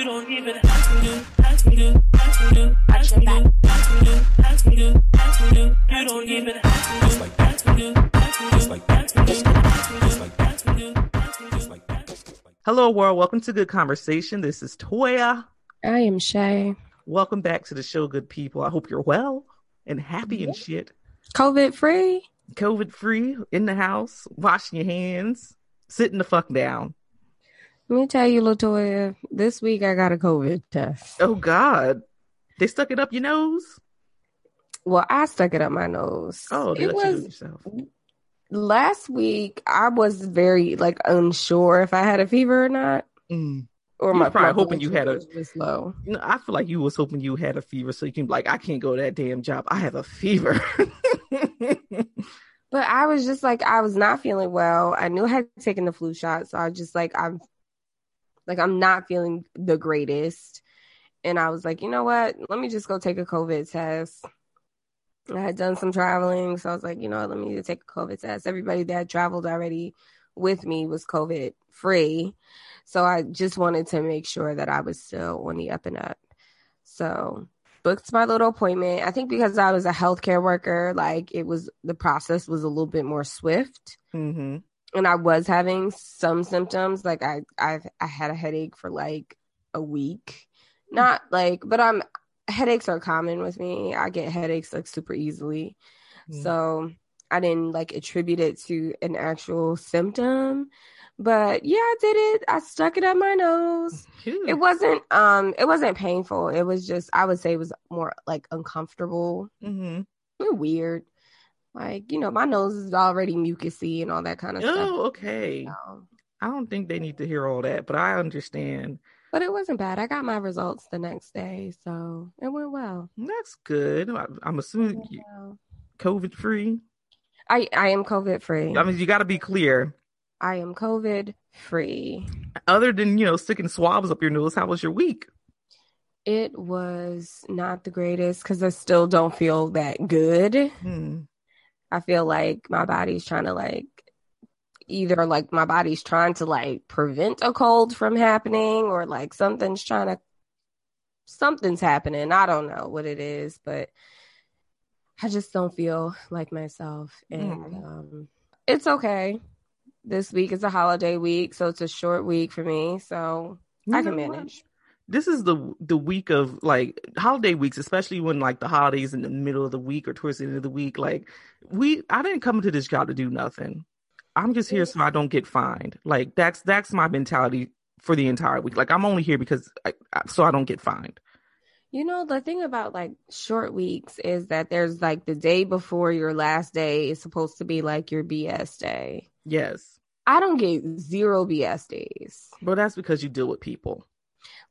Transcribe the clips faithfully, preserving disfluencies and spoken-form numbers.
you don't even ask me to, ask me to, ask me to, ask me to, ask me to, ask me to, ask me to, you don't even ask me to, like ask me to, ask me to, like ask me to, ask me to, ask me to, like that. Hello world, welcome to Good Conversation. This is Toya. I am Shea. Welcome back to the show, good people. I hope you're well and happy yeah. and shit. COVID free. COVID free, in the house, washing your hands, sitting the fuck down. Let me tell you, LaToya, this week I got a COVID test. Oh, God. They stuck it up your nose? Well, I stuck it up my nose. Oh, they it let was, you do it yourself. Last week, I was very, like, unsure if I had a fever or not. Mm. Or my probably hoping you had a was low. You know, I feel like you was hoping you had a fever so you can be like, I can't go to that damn job. I have a fever. But I was just like, I was not feeling well. I knew I had taken the flu shot, so I was just like, I'm like, I'm not feeling the greatest. And I was like, you know what? Let me just go take a COVID test. And I had done some traveling, so I was like, you know, let me take a COVID test. Everybody that had traveled already with me was COVID free. So I just wanted to make sure that I was still on the up and up. So booked my little appointment. I think because I was a healthcare worker, like it was, the process was a little bit more swift. Mm-hmm. And I was having some symptoms. Like I, I've, I had a headache for like a week, not like, but I'm headaches are common with me. I get headaches like super easily. Mm-hmm. So I didn't like attribute it to an actual symptom, but yeah, I did it. I stuck it up my nose. Cute. It wasn't, um, it wasn't painful. It was just, I would say it was more like uncomfortable. Mm-hmm. It was weird. Like, you know, my nose is already mucusy and all that kind of oh, stuff. Oh, okay. So, I don't think they need to hear all that, but I understand. But it wasn't bad. I got my results the next day, so it went well. That's good. I, I'm assuming well. COVID free. I, I am COVID free. I mean, you got to be clear. I am COVID free. Other than, you know, sticking swabs up your nose, how was your week? It was not the greatest because I still don't feel that good. Hmm. I feel like my body's trying to like, either like my body's trying to like prevent a cold from happening or like something's trying to, something's happening. I don't know what it is, but I just don't feel like myself. And mm. um, it's okay. This week is a holiday week, so it's a short week for me. So you I can manage. What? This is the the week of like holiday weeks, especially when like the holidays in the middle of the week or towards the end of the week. Like we, I didn't come into this job to do nothing. I'm just here so I don't get fined. Like that's that's my mentality for the entire week. Like I'm only here because I, so I don't get fined. You know, the thing about like short weeks is that there's like the day before your last day is supposed to be like your B S day. Yes. I don't get zero B S days. But that's because you deal with people.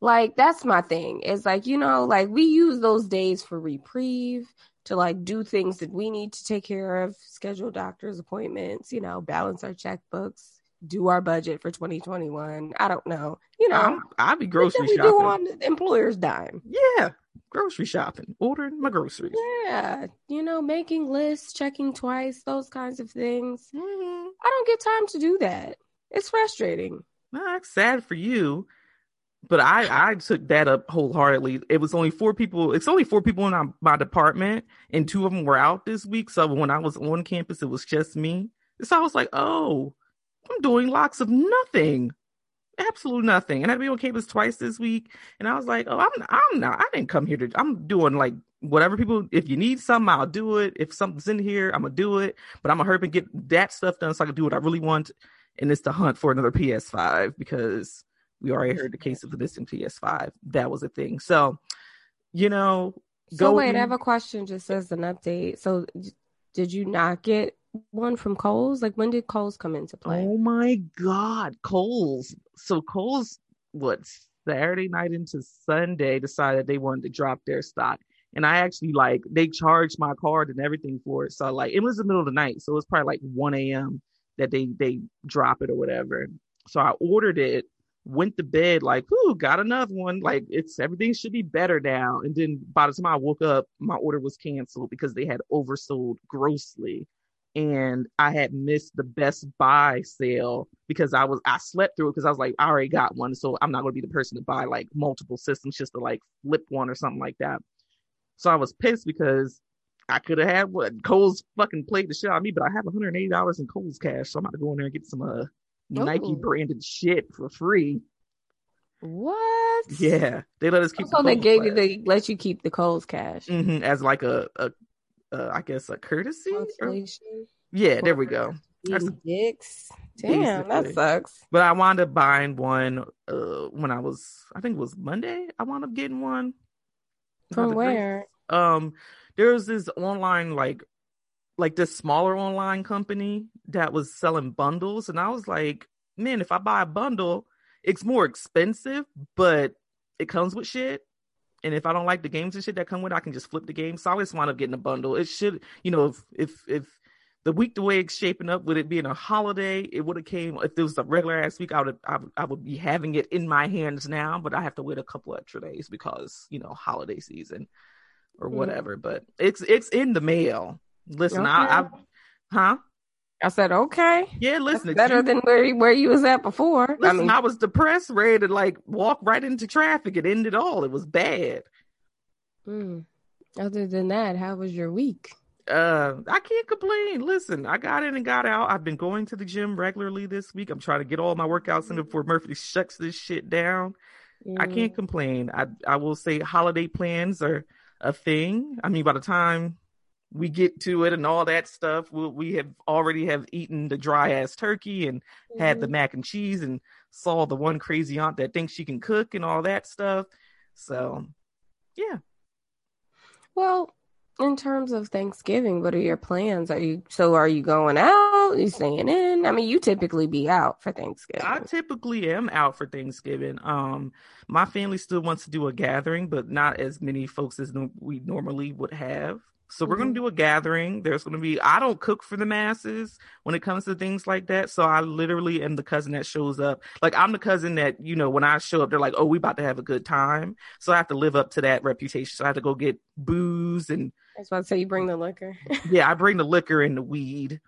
Like, that's my thing. It's like, you know, like we use those days for reprieve, to like do things that we need to take care of, schedule doctor's appointments, you know, balance our checkbooks, do our budget for twenty twenty-one. I don't know. You know, I'll be grocery shopping. We do on the employer's dime. Yeah. Grocery shopping, ordering my groceries. Yeah. You know, making lists, checking twice, those kinds of things. Mm-hmm. I don't get time to do that. It's frustrating. That's sad for you. But I, I took that up wholeheartedly. It was only four people. It's only four people in my, my department, and two of them were out this week. So when I was on campus, it was just me. So I was like, oh, I'm doing lots of nothing, absolute nothing. And I'd be on campus twice this week. And I was like, oh, I'm, I'm not, I didn't come here to, I'm doing like whatever people, if you need something, I'll do it. If something's in here, I'm going to do it, but I'm going to hurry and get that stuff done so I can do what I really want. And it's to hunt for another P S five, because we already heard the case of the missing P S five. That was a thing. So, you know, go. So wait, in. I have a question just as an update. So did you not get one from Kohl's? Like, when did Kohl's come into play? Oh my God, Kohl's. So Kohl's, what, Saturday night into Sunday decided they wanted to drop their stock. And I actually, like, they charged my card and everything for it. So, like, it was the middle of the night. So it was probably like one a.m. that they, they drop it or whatever. So I ordered it, went to bed like, ooh, got another one. Like, it's, everything should be better now. And then by the time I woke up, my order was canceled because they had oversold grossly. and I had missed the Best Buy sale because I was I slept through it because I was like, I already got one, so I'm not going to be the person to buy like multiple systems just to like flip one or something like that. So I was pissed because I could have had what Kohl's fucking played the shit out of me, but I have one hundred eighty dollars in Kohl's cash, so I'm about to go in there and get some uh, Nike branded shit for free. What? Yeah, they let us keep. So the they gave cash. you they let you keep the Kohl's cash mm-hmm, as like a, a, a I guess a courtesy. Or... Yeah, there we go. Dicks. Damn, basically. That sucks. But I wound up buying one uh, when I was, I think it was Monday. I wound up getting one. From where? Great. Um, there was this online like, like this smaller online company that was selling bundles, and I was like, man, if I buy a bundle. It's more expensive, but it comes with shit. And if I don't like the games and shit that come with it, I can just flip the game. So I always wind up getting a bundle. It should, you know, if if, if the week the way it's shaping up with it being a holiday, it would have came. If it was a regular ass week, I would I would I would be having it in my hands now. But I have to wait a couple extra days because you know holiday season or whatever. Mm-hmm. But it's it's in the mail. Listen, okay. I, I huh. I said, okay. Yeah, listen. That's better you, than where you, where you was at before. Listen, I mean, I was depressed, ready to like walk right into traffic. It ended all. It was bad. Mm. Other than that, how was your week? Uh, I can't complain. Listen, I got in and got out. I've been going to the gym regularly this week. I'm trying to get all my workouts in before Murphy shuts this shit down. Mm. I can't complain. I, I will say holiday plans are a thing. I mean, by the time... we get to it and all that stuff. We, we have already have eaten the dry ass turkey and mm-hmm. had the mac and cheese and saw the one crazy aunt that thinks she can cook and all that stuff. So, yeah. Well, in terms of Thanksgiving, what are your plans? Are you so? Are you going out? Are you staying in? I mean, you typically be out for Thanksgiving. I typically am out for Thanksgiving. Um, my family still wants to do a gathering, but not as many folks as no- we normally would have. So we're mm-hmm. going to do a gathering. There's going to be, I don't cook for the masses when it comes to things like that. So I literally am the cousin that shows up. Like I'm the cousin that, you know, when I show up, they're like, oh, we about to have a good time. So I have to live up to that reputation. So I have to go get booze and. I was about to say you bring the liquor. Yeah, I bring the liquor and the weed.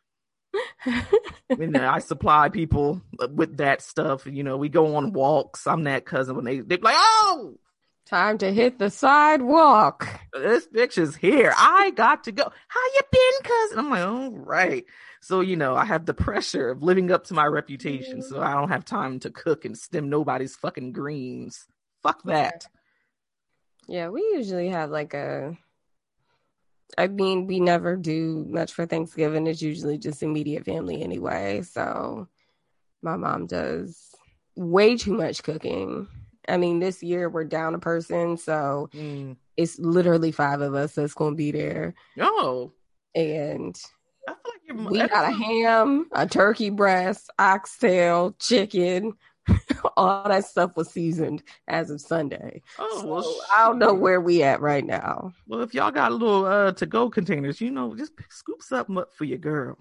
And I supply people with that stuff. You know, we go on walks. I'm that cousin when they, they're like, oh. Time to hit the sidewalk. This bitch is here. I got to go. How you been, cousin? I'm like, all right. So, you know, I have the pressure of living up to my reputation. Mm-hmm. So I don't have time to cook and stem nobody's fucking greens. Fuck that. Yeah, we usually have like a... I mean, we never do much for Thanksgiving. It's usually just immediate family anyway. So my mom does way too much cooking. I mean, this year we're down a person, so mm. it's literally five of us that's going to be there. No. And I feel like we got a ham, a turkey breast, oxtail, chicken, all that stuff was seasoned as of Sunday. Oh, so well, I don't know where we at right now. Well, if y'all got little uh, to-go containers, you know, just scoop something up for your girl.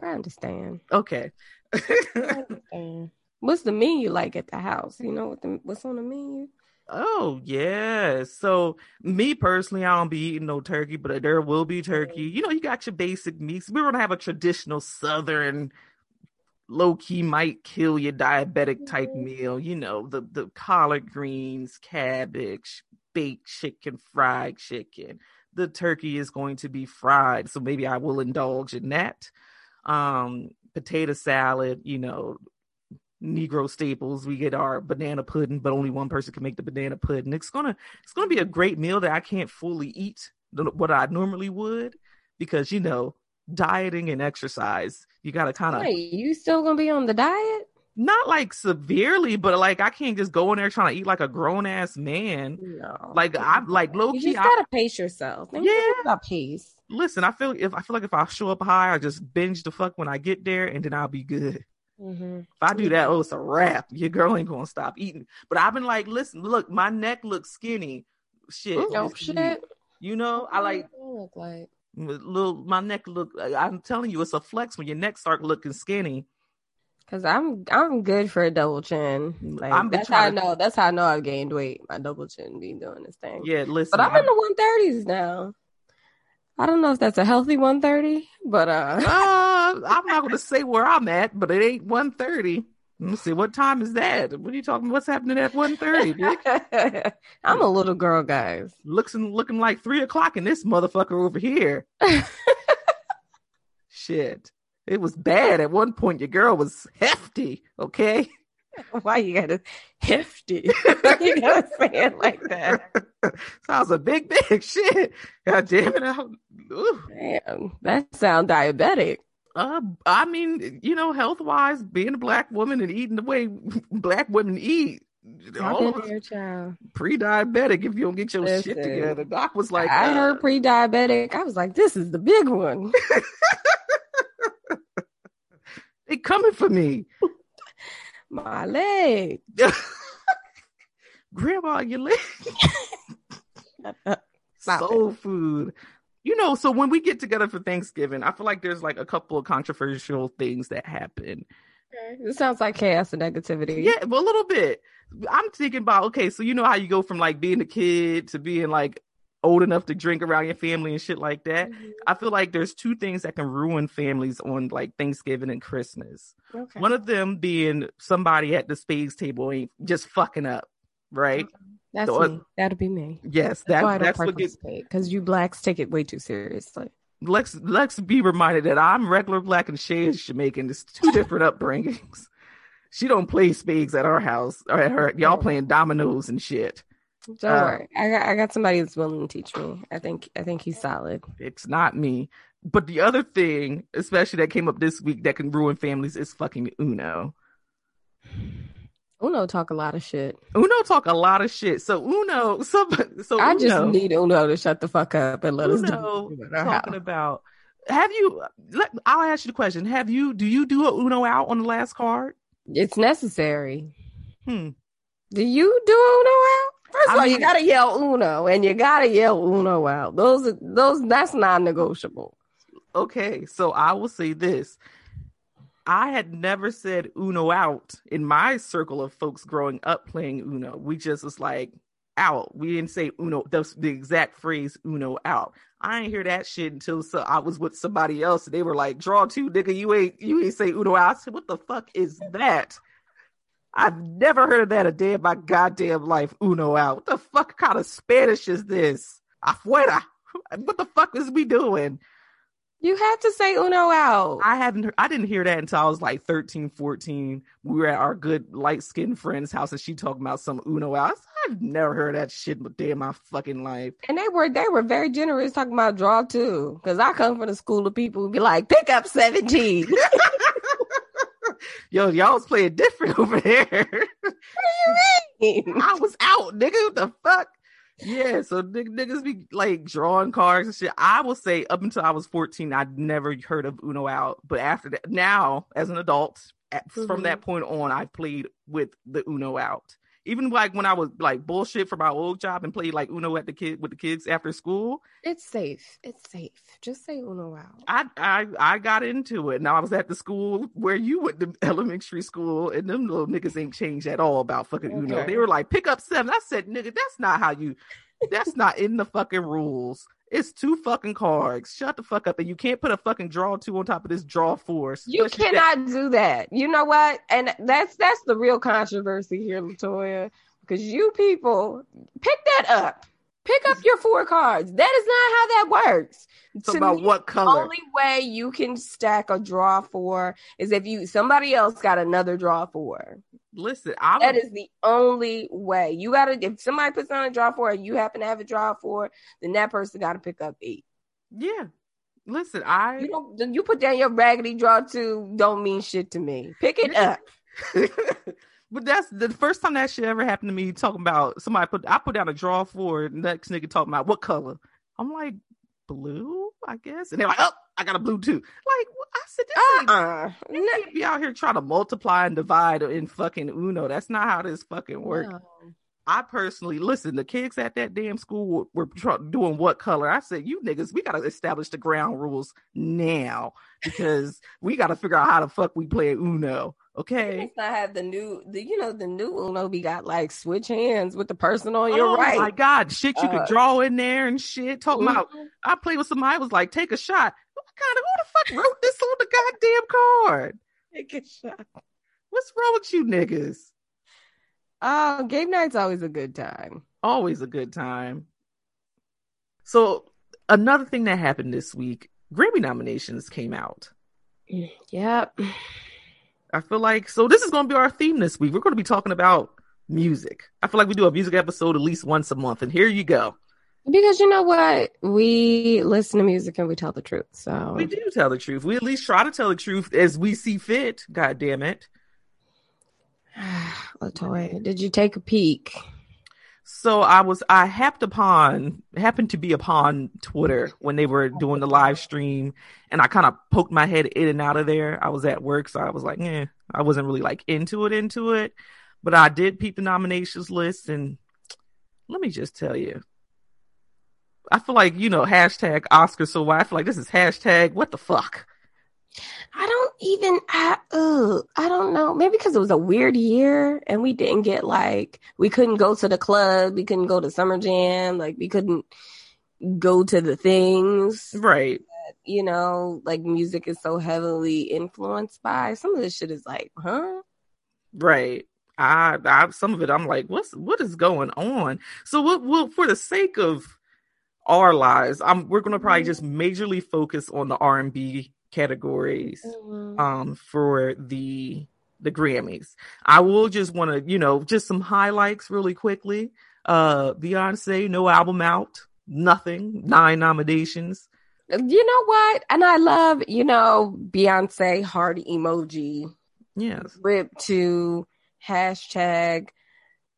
I understand. Okay. I understand. What's the menu like at the house? You know what the, what's on the menu? Oh, yeah. So me personally, I don't be eating no turkey, but there will be turkey. You know, you got your basic meats. We're going to have a traditional Southern low-key might kill your diabetic type mm-hmm. meal. You know, the, the collard greens, cabbage, baked chicken, fried chicken. The turkey is going to be fried. So maybe I will indulge in that. Um, potato salad, you know, Negro staples. We get our banana pudding, but only one person can make the banana pudding. It's gonna it's gonna be a great meal that I can't fully eat what I normally would because you know dieting and exercise. You gotta kind of. Wait, you still gonna be on the diet? Not like severely, but like I can't just go in there trying to eat like a grown ass man. No, like I like low key. You just gotta I, pace yourself. Think yeah, about pace. Listen, I feel if I feel like if I show up high, I just binge the fuck when I get there, and then I'll be good. Mm-hmm. If I do that, oh, it's a wrap. Your girl ain't gonna stop eating. But I've been like, listen, look, my neck looks skinny. Shit, Ooh, no shit. Meat. You know, what I like. Look like little, my neck look. I'm telling you, it's a flex when your neck start looking skinny. Cause I'm, I'm good for a double chin. Like, I'm that's how I know. To... That's how I know I've gained weight. My double chin be doing this thing. Yeah, listen. But I'm, I'm... in the one thirties now. I don't know if that's a healthy one thirty, but uh, uh I'm not gonna say where I'm at, but it ain't one thirty. Let me see, what time is that? What are you talking? What's happening at one thirty? I'm a little girl, guys. Looks and looking like three o'clock in this motherfucker over here. Shit, it was bad at one point. Your girl was hefty. Okay, why you gotta hefty? You gotta say it like that. Sounds a big, big shit. God damn it! I, damn, that sound diabetic. Uh, I mean, you know, health-wise, being a black woman and eating the way black women eat, all of us, child. Pre-diabetic, if you don't get your Listen, shit together. Doc was like, I uh, heard pre-diabetic. I was like, this is the big one. They coming for me. My leg. Grandma, your leg. Soul food. You know, so when we get together for Thanksgiving, I feel like there's like a couple of controversial things that happen. Okay. It sounds like chaos and negativity. Yeah, well, a little bit. I'm thinking about, okay, so you know how you go from like being a kid to being like old enough to drink around your family and shit like that. Mm-hmm. I feel like there's two things that can ruin families on like Thanksgiving and Christmas. Okay. One of them being somebody at the spades table ain't just fucking up, right? Okay. That's so, me. That'll be me. Yes, that, that's, that's what gets paid because you blacks take it way too seriously. Let's let's be reminded that I'm regular black and Shea is Jamaican. It's two different upbringings. She don't play spades at our house or at her. Y'all playing dominoes and shit. Don't uh, worry, I got I got somebody that's willing to teach me. I think I think he's solid. It's not me. But the other thing, especially that came up this week, that can ruin families is fucking Uno. Uno talk a lot of shit. Uno talk a lot of shit. So Uno, so, so I Uno, just need Uno to shut the fuck up and let Uno us do it. Talking house. About, have you? Let, I'll ask you the question. Have you? Do you do a Uno out on the last card? It's necessary. Hmm. Do you do Uno out? First I of all, mean, you gotta yell Uno, and you gotta yell Uno out. Those, those, that's non-negotiable. Okay, so I will say this. I had never said Uno out in my circle of folks growing up playing Uno. We just was like, out. We didn't say Uno, the, the exact phrase Uno out. I ain't hear that shit until so I was with somebody else. And they were like, draw two, nigga, you ain't you ain't say Uno out. I said, what the fuck is that? I've never heard of that a day in my goddamn life, Uno out. What the fuck kind of Spanish is this? Afuera. What the fuck is we doing? You had to say Uno out. I haven't, I didn't hear that until I was like thirteen, fourteen. We were at our good light-skinned friend's house and she talking about some Uno out. I said, I've never heard that shit a day in my fucking life. And they were, they were very generous talking about draw two. Cause I come from a school of people who be like, pick up seventeen. Yo, y'all was playing different over there. What do you mean? I was out, nigga. What the fuck? Yeah, so n- niggas be like drawing cards and shit. I will say up until I was fourteen, I'd never heard of Uno out. But after that, now as an adult, at, mm-hmm. from that point on, I played with the Uno out. Even like when I was like bullshit for my old job and played like Uno at the kid with the kids after school. It's safe. It's safe. Just say Uno out. I I, I got into it. Now I was at the school where you went to elementary school, and them little niggas ain't changed at all about fucking okay. Uno. They were like, pick up seven. I said, nigga, that's not how you. That's not in the fucking rules. It's two fucking cards. Shut the fuck up. And you can't put a fucking draw two on top of this draw four. You cannot that. do that. You know what? And that's that's the real controversy here, LaToya. Because you people, pick that up. Pick up your four cards. That is not how that works. It's to about me, what color. The only way you can stack a draw four is if you somebody else got another draw four. Listen, I'm... that is the only way. You gotta if somebody puts on a draw four and you happen to have a draw four, then that person gotta pick up eight. Yeah. Listen, I you don't you put down your raggedy draw two, don't mean shit to me. Pick it up. But that's the first time that shit ever happened to me. Talking about somebody put, I put down a draw for next nigga talking about what color. I'm like blue, I guess. And they're like, oh, I got a blue too. Like I said, this uh-uh. You can't be out here trying to multiply and divide in fucking Uno. That's not how this fucking works. No. I personally listen. The kids at that damn school were, were tra- doing what color? I said, you niggas, we gotta establish the ground rules now because we gotta figure out how the fuck we play Uno. Okay. I have the new, the you know, the new Uno be got like switch hands with the person on your oh right. Oh my God, shit! You uh, could draw in there and shit. Talking mm-hmm. about, I played with somebody. I was like, take a shot. What kind of who the fuck wrote this on the goddamn card? Take a shot. What's wrong with you niggas? Uh, game night's always a good time. Always a good time. So another thing that happened this week, Grammy nominations came out. Yep. I feel like, so this is going to be our theme this week. We're going to be talking about music. I feel like we do a music episode at least once a month. And here you go. Because you know what? We listen to music and we tell the truth. So we do tell the truth. We at least try to tell the truth as we see fit. God damn it. Latoya, did you take a peek? So I was, I happed upon, happened to be upon Twitter when they were doing the live stream, and I kind of poked my head in and out of there. I was at work, so I was like, eh, I wasn't really like into it, into it, but I did peep the nominations list. And let me just tell you, I feel like, you know, hashtag Oscar. So why I feel like this is hashtag what the fuck. I don't even, I, uh, I don't know. Maybe because it was a weird year and we didn't get like, we couldn't go to the club. We couldn't go to Summer Jam. Like we couldn't go to the things. Right. That, you know, like music is so heavily influenced by. Some of this shit is like, huh? Right. I, I some of it I'm like, what's, what is going on? So what, what for the sake of our lives, I'm, we're going to probably just majorly focus on the R and B categories um for the the Grammys. I will just want to, you know, just some highlights really quickly. uh Beyonce, no album out, nothing, nine nominations. You know what? And I love, you know, Beyonce heart emoji. Yes. Rip to hashtag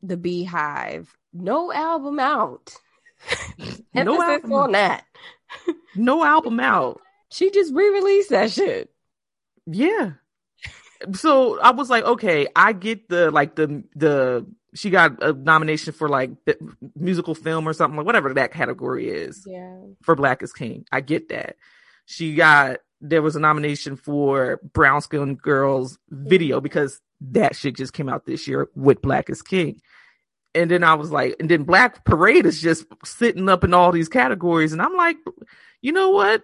the Beehive. No album out. No album on that. No album out. She just re-released that shit. Yeah. So I was like, okay, I get the, like the, the, she got a nomination for like musical film or something, like whatever that category is. Yeah. For Black is King. I get that. She got, there was a nomination for Brown Skin Girls video because that shit just came out this year with Black is King. And then I was like, and then Black Parade is just sitting up in all these categories. And I'm like, you know what?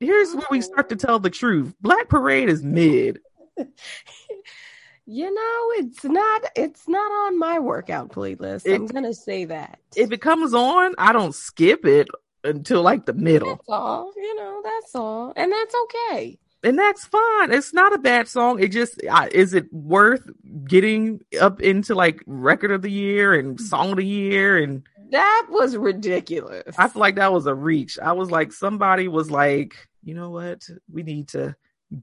Here's where we start to tell the truth. Black Parade is mid. You know, it's not it's not on my workout playlist. It, I'm going to say that. If it comes on, I don't skip it until like the middle. That's all. You know, that's all. And that's okay. And that's fine. It's not a bad song. It just, I, is it worth getting up into like record of the year and song of the year? And that was ridiculous. I feel like that was a reach. I was like, somebody was like, you know what? We need to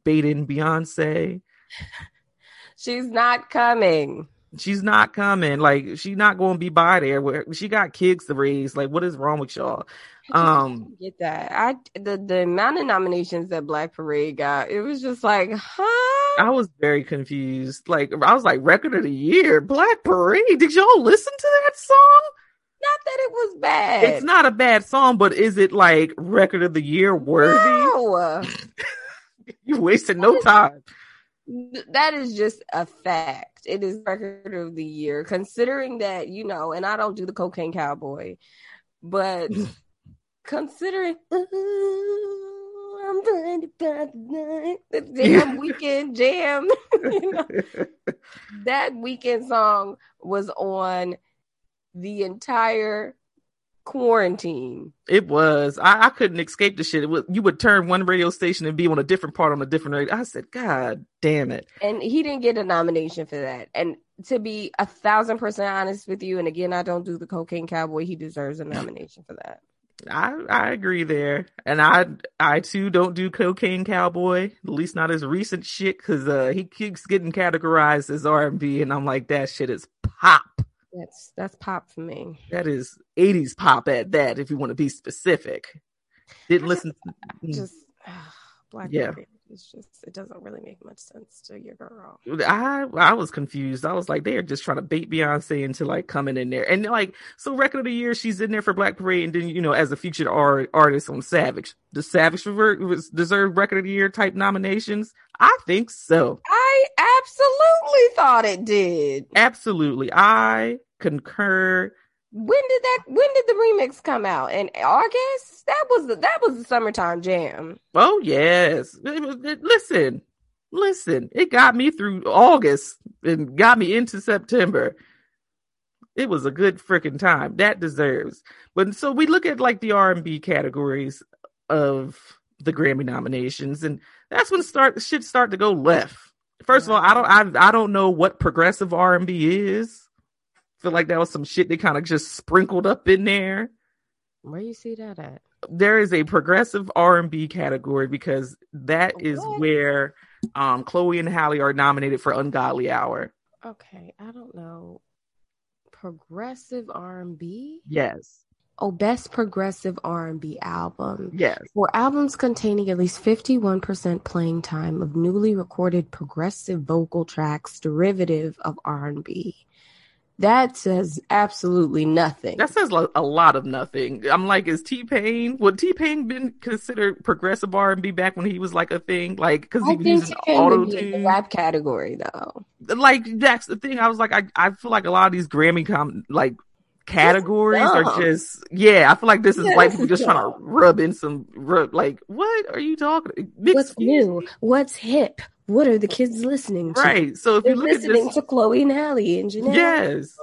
bait in Beyonce. She's not coming. She's not coming. Like, she's not going to be by there. Where she got kids to raise. Like, what is wrong with y'all? Um, I get that. I the the amount of nominations that Black Parade got, it was just like, huh? I was very confused. Like, I was like, record of the year, Black Parade. Did y'all listen to that song? Not that it was bad. It's not a bad song, but is it like record of the year worthy? No. You wasted no time. That is just a fact. It is record of the year, considering that, you know, and I don't do the Kocaine Cowboy, but considering ooh, I'm blinded by the night, the damn weekend jam, you know, that weekend song was on the entire quarantine. It was. I, I couldn't escape the shit. It was, you would turn one radio station and be on a different part on a different radio. I said, God damn it. And he didn't get a nomination for that. And to be a thousand percent honest with you, and again, I don't do the Kocaine Cowboy, he deserves a nomination for that. I, I agree there. And I, I too don't do Kocaine Cowboy, at least not his recent shit, because uh, he keeps getting categorized as R and B. And I'm like, that shit is pop. That's that's pop for me. That is eighties pop at that, if you want to be specific. Didn't listen. To- just, ugh, Black yeah. Parade. it's just, it doesn't really make much sense to your girl. I I was confused. I was like, they are just trying to bait Beyonce into like coming in there. And like, so record of the year, she's in there for Black Parade, and then, you know, as a featured art, artist on Savage. Does Savage deserve record of the year type nominations? I think so. I absolutely thought it did. Absolutely. I concur. When did that? When did the remix come out? In August? That was the that was the summertime jam. Oh yes! It was, it, listen, listen. It got me through August and got me into September. It was a good freaking time. That deserves. But so we look at like the R and B categories of the Grammy nominations, and that's when start shit start to go left. First yeah. of all, I don't I I don't know what progressive R and B is. Feel like that was some shit they kind of just sprinkled up in there. Where you see that at? There is a progressive R and B category because that what? is where um Chloe and Halle are nominated for Ungodly Hour. Okay, I don't know. Progressive R and B? Yes. Oh, best progressive R and B album. Yes. For albums containing at least fifty-one percent playing time of newly recorded progressive vocal tracks derivative of R and B. That says absolutely nothing. That says a lot of nothing. I'm like, is T-Pain? Would T-Pain been considered progressive R and B back when he was like a thing? Like, because he was using auto-tune. The rap category, though. Like, that's the thing. I was like, I, I feel like a lot of these Grammy com- like categories are just, yeah. I feel like this is yeah, like people just trying to rub in some rub. Like, what are you talking? What's new? What's hip? What are the kids listening to? Right. So if They're you look listening at this, to Chloe and Halle and Jhené. Yes.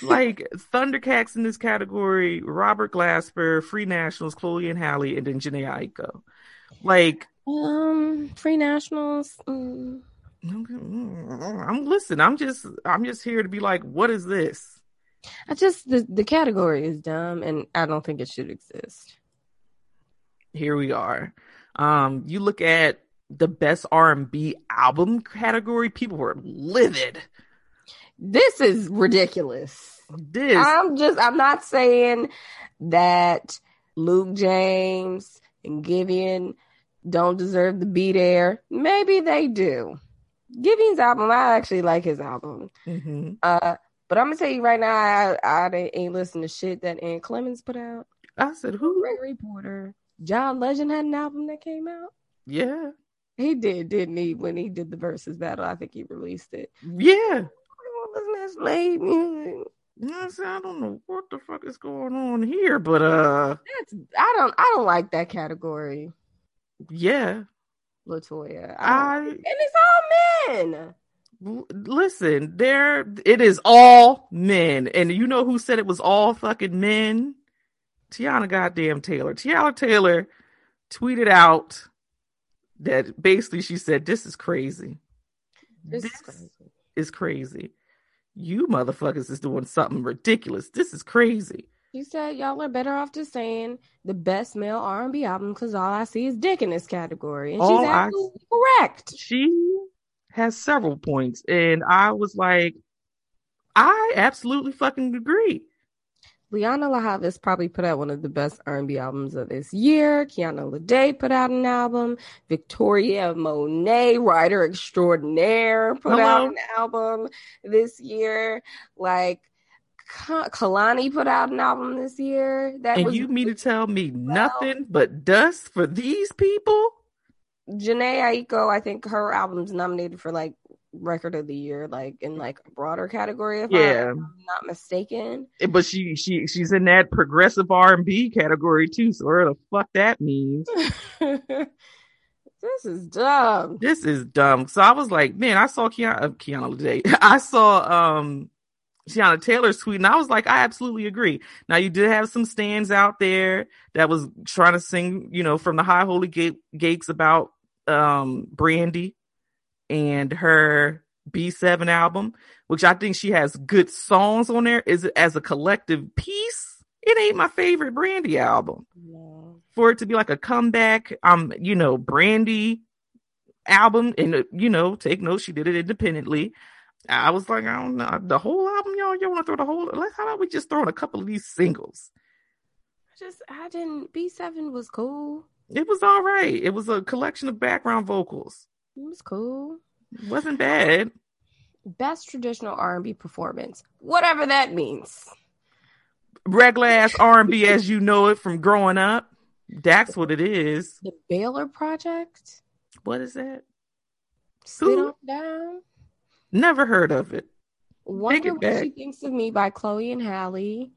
Like Thundercats in this category, Robert Glasper, Free Nationals, Chloe and Halle, and then Jhené Aiko. Like um, Free Nationals. Mm. I'm listening. I'm just. I'm just here to be like, what is this? I just the, the category is dumb, and I don't think it should exist. Here we are. Um, you look at the best R and B album category, people were livid. This is ridiculous. This I'm just I'm not saying that Luke James and Giveon don't deserve to be there. Maybe they do. Giveon's album, I actually like his album. Mm-hmm. Uh, but I'm gonna tell you right now, I, I ain't listening to shit that Ann Clemens put out. I said, who? Gregory Porter. John Legend had an album that came out. Yeah. He did, didn't he? When he did the Versus Battle, I think he released it. Yeah. I don't know what the fuck is going on here, but uh, that's I don't I don't like that category. Yeah, LaToya. I, I and it's all men. Listen, there it is, all men, and you know who said it was all fucking men? Tiana goddamn Taylor. Tiana Taylor tweeted out that basically she said, this is crazy. This, this is, crazy. is crazy. You motherfuckers is doing something ridiculous. This is crazy. You said y'all are better off just saying the best male R and B album because all I see is dick in this category. And all she's absolutely I, correct. She has several points. And I was like, I absolutely fucking agree. Liana La Havas probably put out one of the best R and B albums of this year. Kiana Ledé put out an album. Victoria Monet, writer extraordinaire, put Hello. out an album this year. Like, Kalani put out an album this year. That and was you mean to tell me well. nothing but dust for these people? Jhené Aiko, I think her album's nominated for, like, record of the year, like in like a broader category if yeah. I'm not mistaken, but she she she's in that progressive R and B category too, so where the fuck that means. This is dumb. This is dumb. So I was like, man, I saw Kiana uh, Kiana today. I saw um Tiana Taylor's tweet, and I was like, I absolutely agree. Now, you did have some stands out there that was trying to sing, you know, from the high holy gate, gates about um Brandy and her B seven album, which I think she has good songs on there. Is as a collective piece, it ain't my favorite Brandy album. No. For it to be like a comeback, um, you know, Brandy album, and you know, take note, she did it independently. I was like, I don't know, the whole album, y'all, y'all want to throw the whole? Let's how about we just throw in a couple of these singles? I just, I didn't. B seven was cool. It was all right. It was a collection of background vocals. It was cool. It wasn't bad. Best traditional R and B performance, whatever that means. Regular ass R and B as you know it from growing up. That's what it is. The Baylor Project. What is that? Sit on down. Never heard of it. Wonder What back. She Thinks of Me by Chloe and Halle.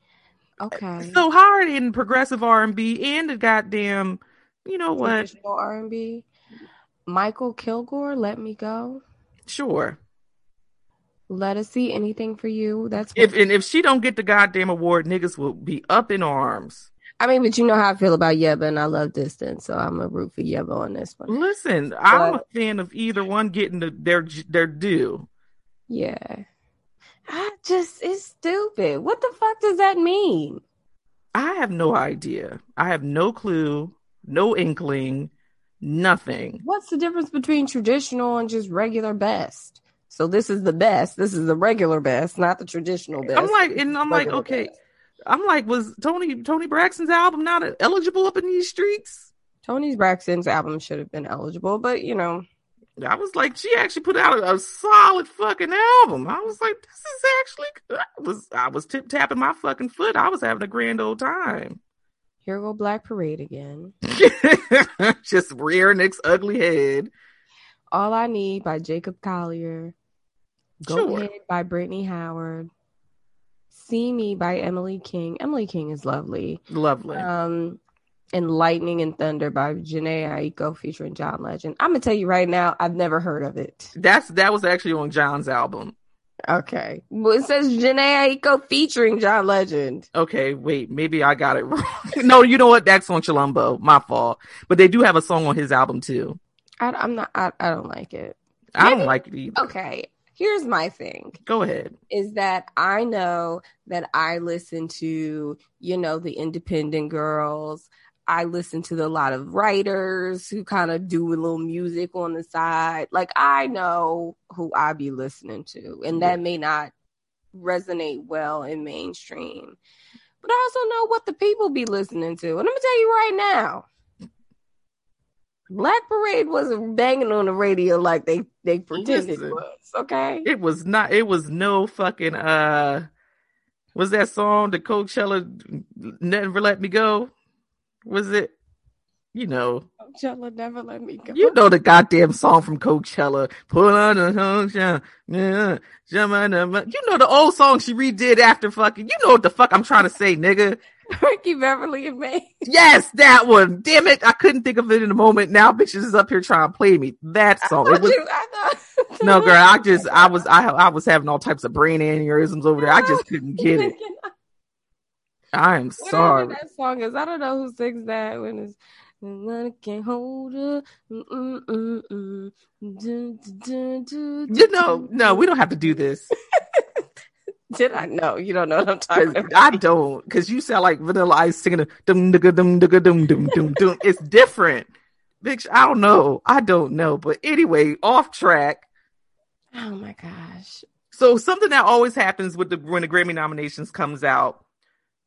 Okay. So hard in progressive R and B and the goddamn, you know what? Traditional R and B. Michael Kilgore, Let Me Go. Sure. Let Us See Anything for You. That's if and if she don't get the goddamn award, niggas will be up in arms. I mean, but you know how I feel about Yebba, and I love Distance, so I'm gonna root for Yebba on this one. Listen, but I'm a fan of either one getting the, their their due. Yeah, I just it's stupid. What the fuck does that mean? I have no idea. I have no clue, no inkling, nothing. What's the difference between traditional and just regular best? So this is the best. This is the regular best, not the traditional best. I'm like, and I'm like, okay. Best. I'm like, was Tony Tony Braxton's album not eligible up in these streets? Tony Braxton's album should have been eligible, but you know, I was like, she actually put out a, a solid fucking album. I was like, this is actually good. I was I was tip tapping my fucking foot. I was having a grand old time. Here go Black Parade again. Just rear Nick's ugly head. All I Need by Jacob Collier. Go sure. Ahead by Brittany Howard. See Me by Emily King. Emily King is lovely. Lovely. Um, and Lightning and Thunder by Jhené Aiko featuring John Legend. I'm going to tell you right now, I've never heard of it. That's That was actually on John's album. Okay. Well, it says Jhené Aiko featuring John Legend. Okay, wait. Maybe I got it wrong. No, you know what? That's on Chalumbo. My fault. But they do have a song on his album, too. I, I'm not, I, I don't like it. Maybe, I don't like it either. Okay. Here's my thing. Go ahead. Is that I know that I listen to, you know, the independent girls. I listen to a lot of writers who kind of do a little music on the side. Like, I know who I be listening to. And that may not resonate well in mainstream. But I also know what the people be listening to. And I'm going to tell you right now. Black Parade wasn't banging on the radio like they, they pretended Listen, it was, okay? It was not, it was no fucking, uh, was that song, the Coachella Never Let Me Go? Was it, you know. Coachella Never Let Me Go. You know the goddamn song from Coachella. Pull on the Coachella. You know the old song she redid after fucking, you know what the fuck I'm trying to say, nigga. Ricky Beverly and May. Yes, that one. Damn it. I couldn't think of it in a moment. Now bitches is up here trying to play me. That song. I it was... you, I no, girl, I just, I was, I, I was having all types of brain aneurysms over there. I just couldn't get it. I am Whatever sorry. That song is. I don't know who sings that when it's, can't hold her. You know, no, we don't have to do this. Did I know? You don't know what I'm talking about. I don't, because you sound like Vanilla Ice singing a dum dum dum dum dum dum dum. It's different. Bitch, I don't know. I don't know. But anyway, off track. Oh my gosh. So something that always happens with the when the Grammy nominations comes out.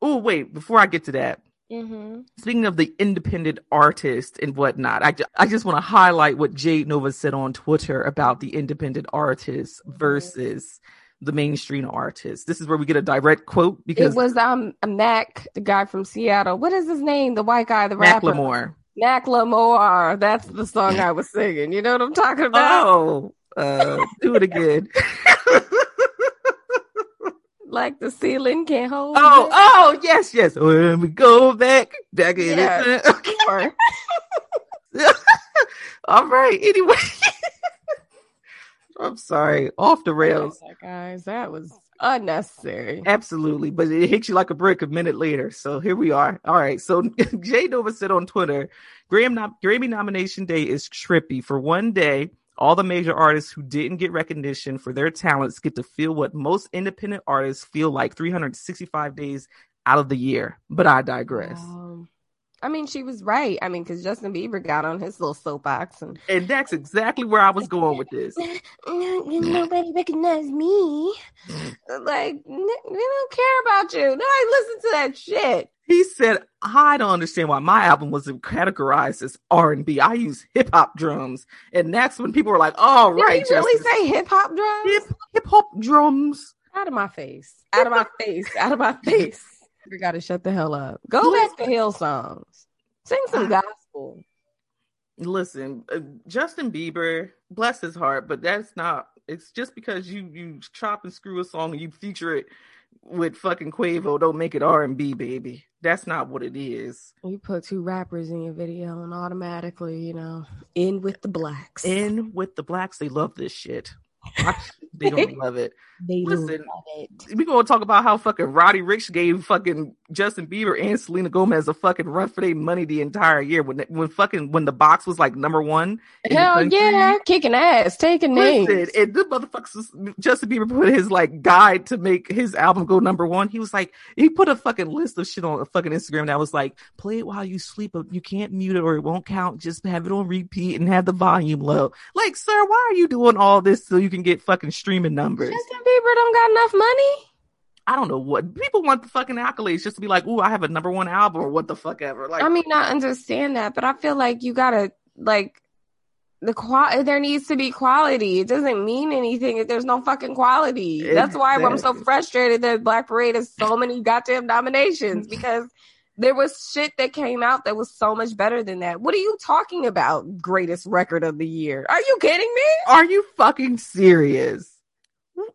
Oh, wait, before I get to that. Mm-hmm. Speaking of the independent artist and whatnot, I, ju- I just want to highlight what Jade Nova said on Twitter about the independent artists versus mm-hmm. the mainstream artists. This is where we get a direct quote because it was um Mac, the guy from Seattle. What is his name? The white guy, the rapper. Macklemore. Macklemore. That's the song I was singing. You know what I'm talking about? Oh, uh, do it again. Like the ceiling can't hold. Oh, it. oh, yes, yes. When we go back, back in yeah, it. Okay. All right. Anyway. I'm sorry, off the rails. Oh, guys, that was unnecessary. Absolutely, but it hits you like a brick a minute later. So here we are. All right, so Jade Nova said on Twitter, Grammy nomination day is trippy. For one day, all the major artists who didn't get recognition for their talents get to feel what most independent artists feel like three hundred sixty-five days out of the year. But I digress. Wow. I mean, she was right. I mean, because Justin Bieber got on his little soapbox. And... and that's exactly where I was going with this. Nobody recognized me. Like, we don't care about you. Nobody listen to that shit. He said, I don't understand why my album wasn't categorized as R and B. I use hip-hop drums. And that's when people were like, oh, did right. Did he really Justice. say hip-hop drums? Hip, hip-hop drums. Out of my face. Out of my face. Out of my face. You got to shut the hell up. Go Listen. back to Hill songs. Sing some gospel. Listen, uh, Justin Bieber, bless his heart, but that's not, it's just because you, you chop and screw a song and you feature it with fucking Quavo, don't make it R and B, baby. That's not what it is. You put two rappers in your video and automatically, you know, in with the blacks. In with the blacks. They love this shit. They don't love it. They Listen, love it. We're going to talk about how fucking Roddy Ricch gave fucking Justin Bieber and Selena Gomez a fucking run for their money the entire year. When when fucking, when the box was like number one. Hell yeah. Kicking ass. Taking names. Listen, and the motherfuckers, Justin Bieber put his like guide to make his album go number one. He was like, he put a fucking list of shit on a fucking Instagram that was like, play it while you sleep. You can't mute it or it won't count. Just have it on repeat and have the volume low. Like, sir, why are you doing all this so you can get fucking streaming numbers? Justin Bieber don't got enough money. I don't know what people want the fucking accolades just to be like, ooh, I have a number one album or what the fuck ever. Like, I mean, I understand that, but I feel like you gotta like the qual. There needs to be quality. It doesn't mean anything if there's no fucking quality. Exactly. That's why I'm so frustrated that Black Parade has so many goddamn nominations because there was shit that came out that was so much better than that. What are you talking about? Greatest record of the year. Are you kidding me? Are you fucking serious?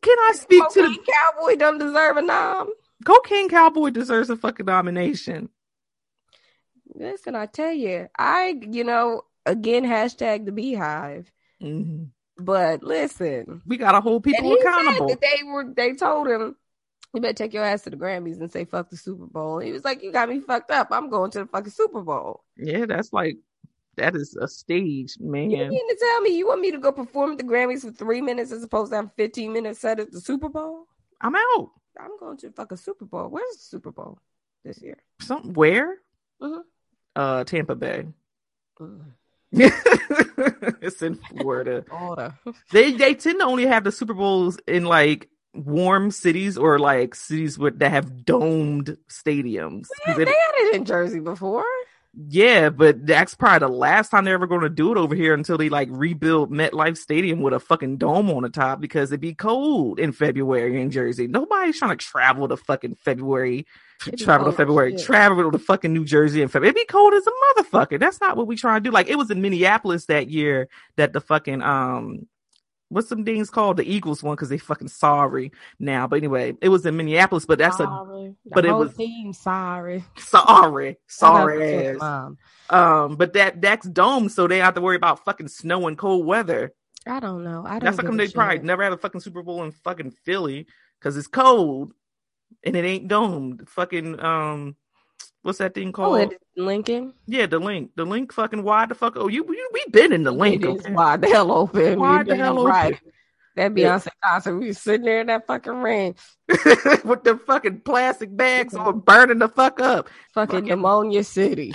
Can I speak Cocaine to the Cowboy don't deserve a nom? Kocaine Cowboy deserves a fucking nomination. Listen, I tell you, I, you know, again, hashtag the Beehive. Mm-hmm. But listen, we got to hold people accountable. Said that they were, they told him, you better take your ass to the Grammys and say, fuck the Super Bowl. He was like, you got me fucked up. I'm going to the fucking Super Bowl. Yeah, that's like, that is a stage, man. You mean to tell me you want me to go perform at the Grammys for three minutes as opposed to have fifteen minutes set at the Super Bowl? I'm out. I'm going to the fucking Super Bowl. Where's the Super Bowl this year? Somewhere? Mm-hmm. Uh, Tampa Bay. Mm. It's in Florida. Florida. They, they tend to only have the Super Bowls in like warm cities or like cities with that have domed stadiums. Yeah, they had it in Jersey before. Yeah, but that's probably the last time they're ever going to do it over here until they like rebuild MetLife Stadium with a fucking dome on the top because it'd be cold in February in Jersey. Nobody's trying to travel to fucking February, travel to February, shit. travel to fucking New Jersey in February. It'd be cold as a motherfucker. That's not what we try to do. Like it was in Minneapolis that year that the fucking um. What's some things called? The Eagles one, because they fucking sorry now. But anyway, it was in Minneapolis, but that's sorry. a but the whole it was team sorry. Sorry. Sorry ass. Mom. Um, but that that's dome, so they have to worry about fucking snow and cold weather. I don't know. I don't That's like they probably shit. never have a fucking Super Bowl in fucking Philly because it's cold and it ain't domed. Fucking um what's that thing called? Oh, Lincoln. Yeah, the link. The link fucking wide the fuck. Oh, you, you we been in the link. Okay? Wide the hell open. Wide the hell right. open. That Beyonce yeah. concert. We sitting there in that fucking rain with the fucking plastic bags on, burning the fuck up. Fucking, fucking pneumonia city.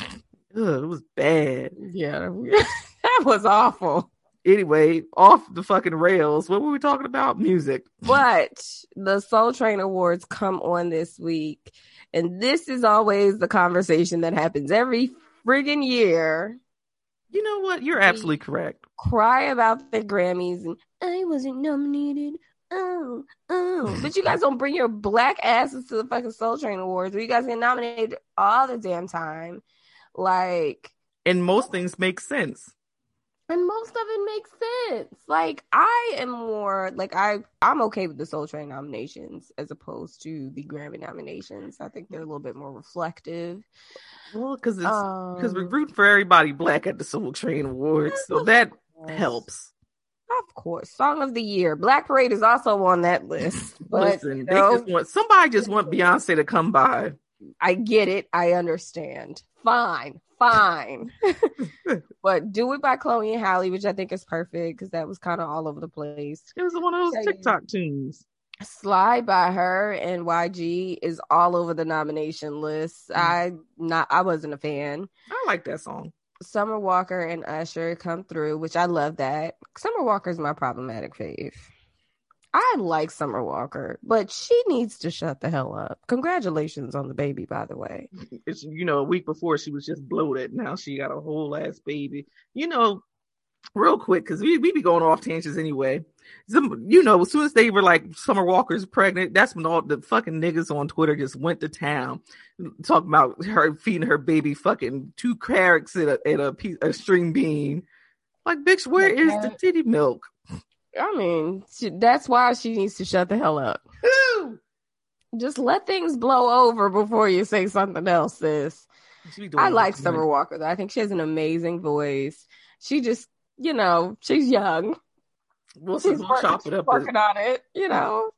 Ugh, it was bad. Yeah, that was awful. Anyway, off the fucking rails. What were we talking about? Music. But the Soul Train Awards come on this week. And this is always the conversation that happens every friggin' year. You know what? You're absolutely correct. Cry about the Grammys. And I wasn't nominated. Oh, oh. But you guys don't bring your black asses to the fucking Soul Train Awards where you guys get nominated all the damn time. Like. And most things make sense. And most of it makes sense. Like, I am more, like, I, I'm okay with the Soul Train nominations as opposed to the Grammy nominations. I think they're a little bit more reflective. Well, because um, we're rooting for everybody black at the Soul Train Awards, so that helps. Of course. Song of the Year. Black Parade is also on that list. But, Listen, you know, they just want, somebody just want Beyonce to come by. I get it. I understand. Fine. Fine. But do it by Chloe and Halle, which I think is perfect because that was kind of all over the place. It was one of those TikTok tunes. Slide by her and Y G is all over the nomination list. Mm. I not I wasn't a fan. I like that song. Summer Walker and Usher come through, which I love that. Summer Walker's my problematic fave. I like Summer Walker, but she needs to shut the hell up. Congratulations on the baby, by the way. It's, you know, a week before she was just bloated. Now she got a whole ass baby. You know, real quick, because we, we be going off tangents anyway. Some, you know, as soon as they were like, Summer Walker's pregnant, that's when all the fucking niggas on Twitter just went to town talking about her feeding her baby fucking two carrots and a, and a piece a string bean. Like, bitch, where okay. is the titty milk? I mean, she, that's why she needs to shut the hell up. Woo! Just let things blow over before you say something else, sis. I like Summer minute. Walker, though. I think she has an amazing voice. She just, you know, she's young. We'll she's work, chop it up working or... on it, you know.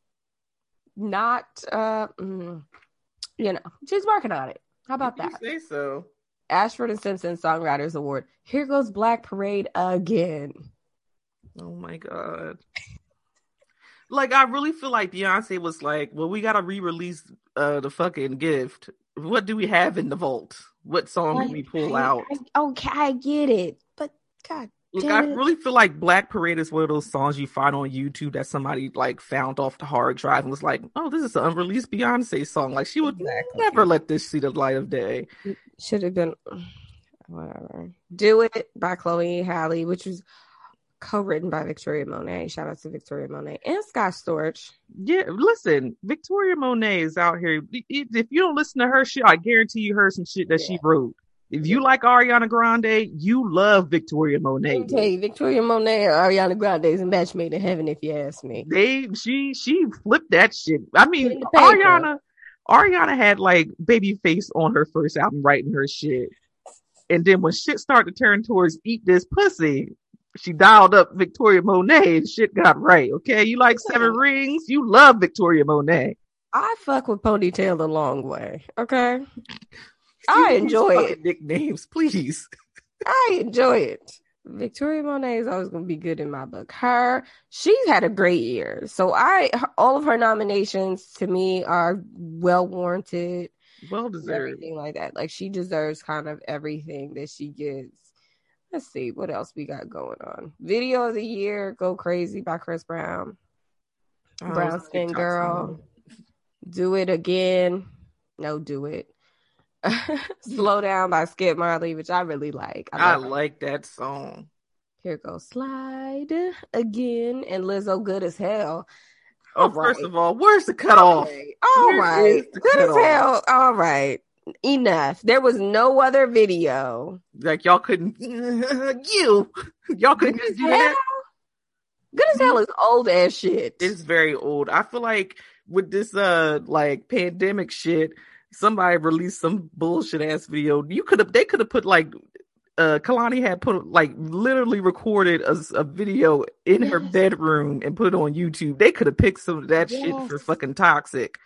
Not, uh, mm, you know, she's working on it. How about if that? You say so. Ashford and Simpson Songwriters Award. Here goes Black Parade again. Oh my God. Like, I really feel like Beyonce was like, well, we got to re-release uh, the fucking gift. What do we have in the vault? What song can we pull I, out? I, okay, I get it. But God Look, damn it. I really feel like Black Parade is one of those songs you find on YouTube that somebody like found off the hard drive and was like, oh, this is an unreleased Beyonce song. Like, she would exactly. never let this see the light of day. Should have been, whatever. Do It by Chloe and Halle, which was co-written by Victoria Monet. Shout out to Victoria Monet and Scott Storch. Yeah, listen, Victoria Monet is out here. If you don't listen to her shit, I guarantee you heard some shit that yeah. she wrote. If you like Ariana Grande, you love Victoria Monet. Okay, Victoria Monet or Ariana Grande is a match made in heaven, if you ask me. They she she flipped that shit. I mean, Ariana Ariana had like Babyface on her first album writing her shit, and then when shit started to turn towards Eat This Pussy, she dialed up Victoria Monet and shit got right. Okay, you like Seven Rings, you love Victoria Monet. I fuck with Ponytail a long way. Okay. I enjoy it. Nicknames, please. I enjoy it. Victoria Monet is always going to be good in my book. Her, she's had a great year. So I, her, all of her nominations to me are well warranted, well deserved, everything like that. Like, she deserves kind of everything that she gets. Let's see what else we got going on. Video of the year, "Go Crazy" by Chris Brown. Oh, Brown Skin Girl. Do It Again. No, Do It. Slow Down by Skip Marley, which I really like. I, I like that song. Here Goes Slide Again and Lizzo, Good As Hell. Oh, all first right. of all, where's the cutoff? All right, Good As Hell. All right, enough. There was no other video. Like, y'all couldn't. you, y'all couldn't just do that. Good As Hell is old as shit. It's very old. I feel like with this uh like pandemic shit, somebody released some bullshit ass video. You could have, they could have put like, uh, Kalani had put like literally recorded a, a video in yes. her bedroom and put it on YouTube. They could have picked some of that yes. shit for fucking Toxic.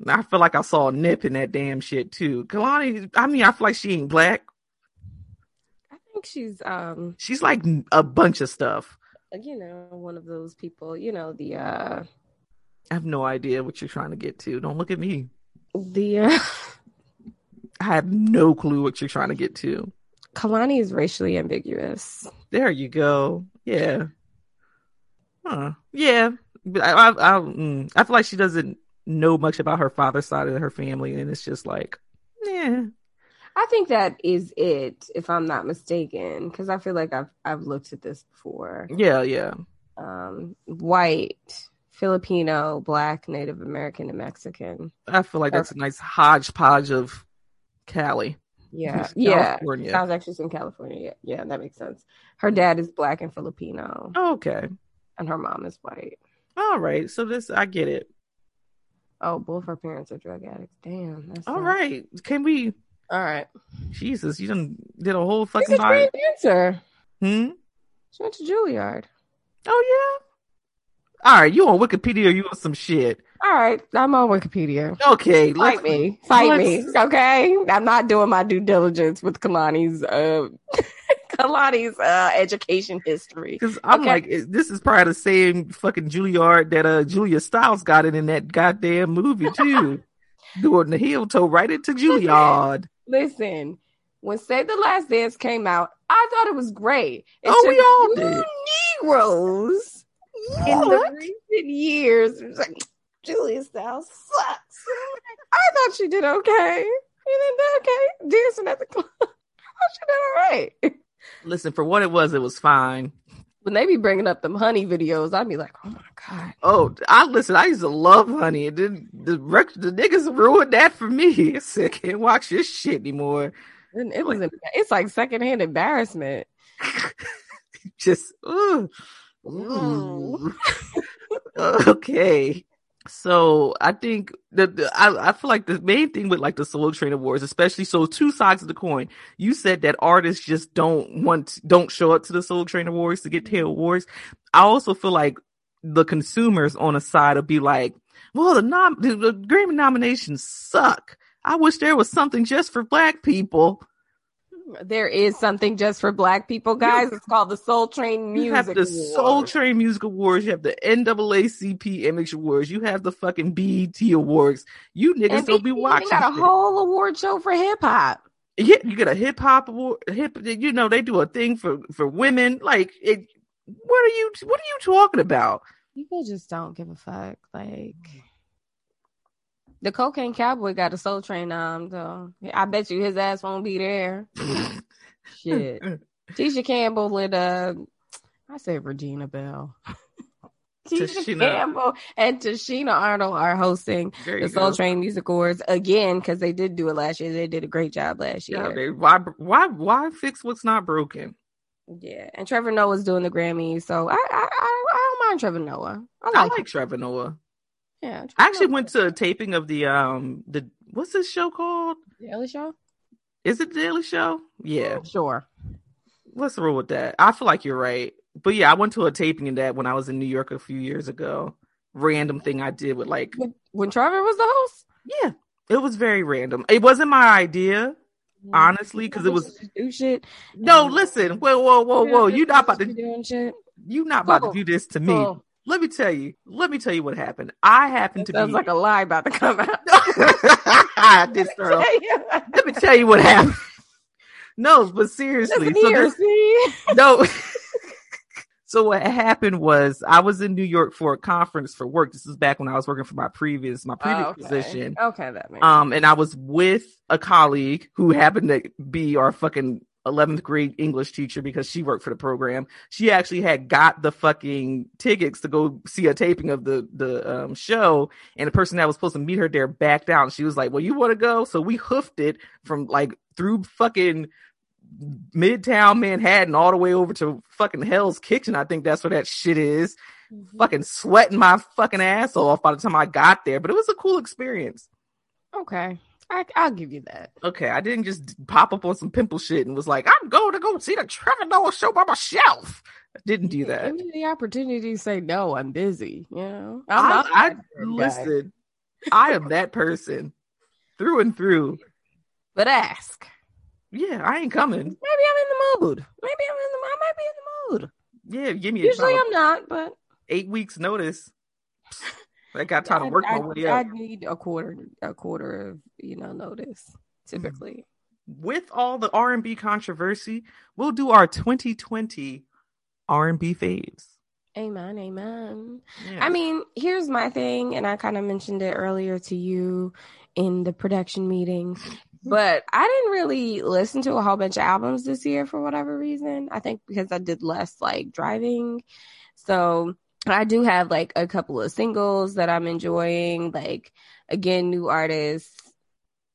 And I feel like I saw a nip in that damn shit too. Kalani, I mean, I feel like she ain't black. I think she's, um, she's like a bunch of stuff. You know, one of those people, you know, the, uh, I have no idea what you're trying to get to. Don't look at me. The uh, I have no clue what you're trying to get to. Kalani is racially ambiguous. There you go. Yeah. Huh. Yeah. But I, I, I, mm, I feel like she doesn't know much about her father's side of her family, and it's just like, yeah. I think that is it, if I'm not mistaken, because I feel like I've I've looked at this before. Yeah. Yeah. Um, white. Filipino, Black, Native American, and Mexican. I feel like that's a nice hodgepodge of Cali. Yeah, yeah. I was actually from California. Yeah, yeah, that makes sense. Her dad is Black and Filipino. Oh, okay. And her mom is white. All right, so this, I get it. Oh, both her parents are drug addicts. Damn. That's All nice. right. Can we? All right. Jesus, you done did a whole fucking lot. She's a great dancer. Hmm? She went to Juilliard. Oh, yeah? All right, you on Wikipedia or you on some shit? All right, I'm on Wikipedia. Okay, fight me, fight let's... me. Okay, I'm not doing my due diligence with Kalani's uh, Kalani's uh, education history. Because I'm okay. like, this is probably the same fucking Juilliard that uh, Julia Stiles got in in that goddamn movie too, doing the heel toe right into Juilliard. Listen, when Save the Last Dance came out, I thought it was great. It oh, we all did. Negroes. in the recent years. It was like, Julia Stiles sucks. I thought she did okay. You did okay. Dancing at the club. I thought she did all right. Listen, for what it was, it was fine. When they be bringing up them Honey videos, I'd be like, oh my God. Oh, I listen, I used to love Honey. It didn't, the, the niggas ruined that for me. I said, can't watch this shit anymore. And it was, it's like secondhand embarrassment. Just, ooh. Ooh. Okay. So I think that the, I, I feel like the main thing with like the Soul Train Awards, especially, so two sides of the coin. You said that artists just don't want, don't show up to the Soul Train Awards to get their awards. I also feel like the consumers on a side will be like, well, the nom, the, the Grammy nominations suck. I wish there was something just for Black people. There is something just for Black people, guys. It's called the Soul Train Music Awards. You have the Awards. Soul Train Music Awards. You have the N double A C P Image Awards. You have the fucking B E T Awards. You niggas don't be watching. They got a whole award show for hip hop. Yeah, you get a hip hop award. Hip, you know, they do a thing for, for women. Like, it, what are you? What are you talking about? People just don't give a fuck. Like, the Kocaine Cowboy got a Soul Train um though. I bet you his ass won't be there. Shit. Tisha Campbell and uh I said Regina Bell. Tisha Tashina. Campbell and Tashina Arnold are hosting the Soul go. Train Music Awards again, because they did do it last year. They did a great job last year. Yeah, they, why why why fix what's not broken? Yeah. And Trevor Noah's doing the Grammys, so I I I, I don't mind Trevor Noah. I like, I like Trevor Noah. Yeah, I actually went to a taping of the um the what's this show called? The Daily Show? Is it the Daily Show? Yeah, oh, sure. Let's roll with that. I feel like you're right, but yeah, I went to a taping of that when I was in New York a few years ago. Random thing I did with like when, when Trevor was the host. Yeah, it was very random. It wasn't my idea, yeah. honestly, because it was do shit. No, listen, whoa, whoa, whoa, whoa! You're not about to do shit. You're not about to do this to me. Cool. Let me tell you. Let me tell you what happened. I happened it to be. Sounds like a lie about to come out. This girl. Let me tell you what happened. No, but seriously. So here, this... No. So what happened was I was in New York for a conference for work. This is back when I was working for my previous my previous oh, okay. position. Okay, that makes um, sense. And I was with a colleague who happened to be our fucking eleventh grade English teacher, because she worked for the program. She actually had got the fucking tickets to go see a taping of the the um, show, and the person that was supposed to meet her there backed out. She was like, well, you want to go? So we hoofed it from like through fucking Midtown Manhattan all the way over to fucking Hell's Kitchen. I think that's where that shit is. Mm-hmm. Fucking sweating my fucking ass off by the time I got there, but it was a cool experience. Okay, I, I'll give you that. Okay, I didn't just pop up on some pimple shit and was like, I'm going to go see the Trevor Noah show by myself. I didn't do that. Give me the opportunity to say, no, I'm busy. You know, I'm I, I, I listen, I am that person through and through. But ask. Yeah, I ain't coming. Maybe I'm in the mood. Maybe I'm in the. I might be in the mood. Yeah, give me. Usually a I'm not, but eight weeks notice. I got time I, to work I, my way I up. I need a quarter, a quarter of, you know, notice typically. With all the R and B controversy, we'll do our twenty twenty R and B faves. Amen, amen. Yeah. I mean, here's my thing, and I kind of mentioned it earlier to you in the production meeting, but I didn't really listen to a whole bunch of albums this year for whatever reason. I think because I did less like driving, so. I do have like a couple of singles that I'm enjoying, like again, new artists,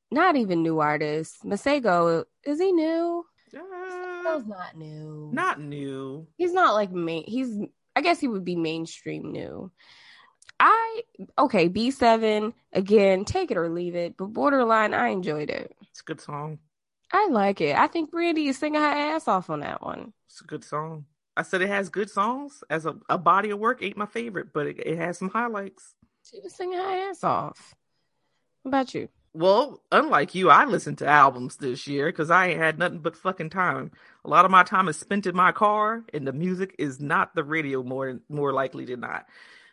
not even new artists. Masego, is he new? Uh, Masego's not new. Not new. He's not like main. He's, I guess he would be mainstream new. I, okay, B seven, again, take it or leave it, but Borderline, I enjoyed it. It's a good song. I like it. I think Brandy is singing her ass off on that one. It's a good song. I said it has good songs. As a, a body of work, ain't my favorite, but it, it has some highlights. She was singing her ass off. What about you? Well, unlike you, I listened to albums this year because I ain't had nothing but fucking time. A lot of my time is spent in my car, and the music is not the radio more more likely than not.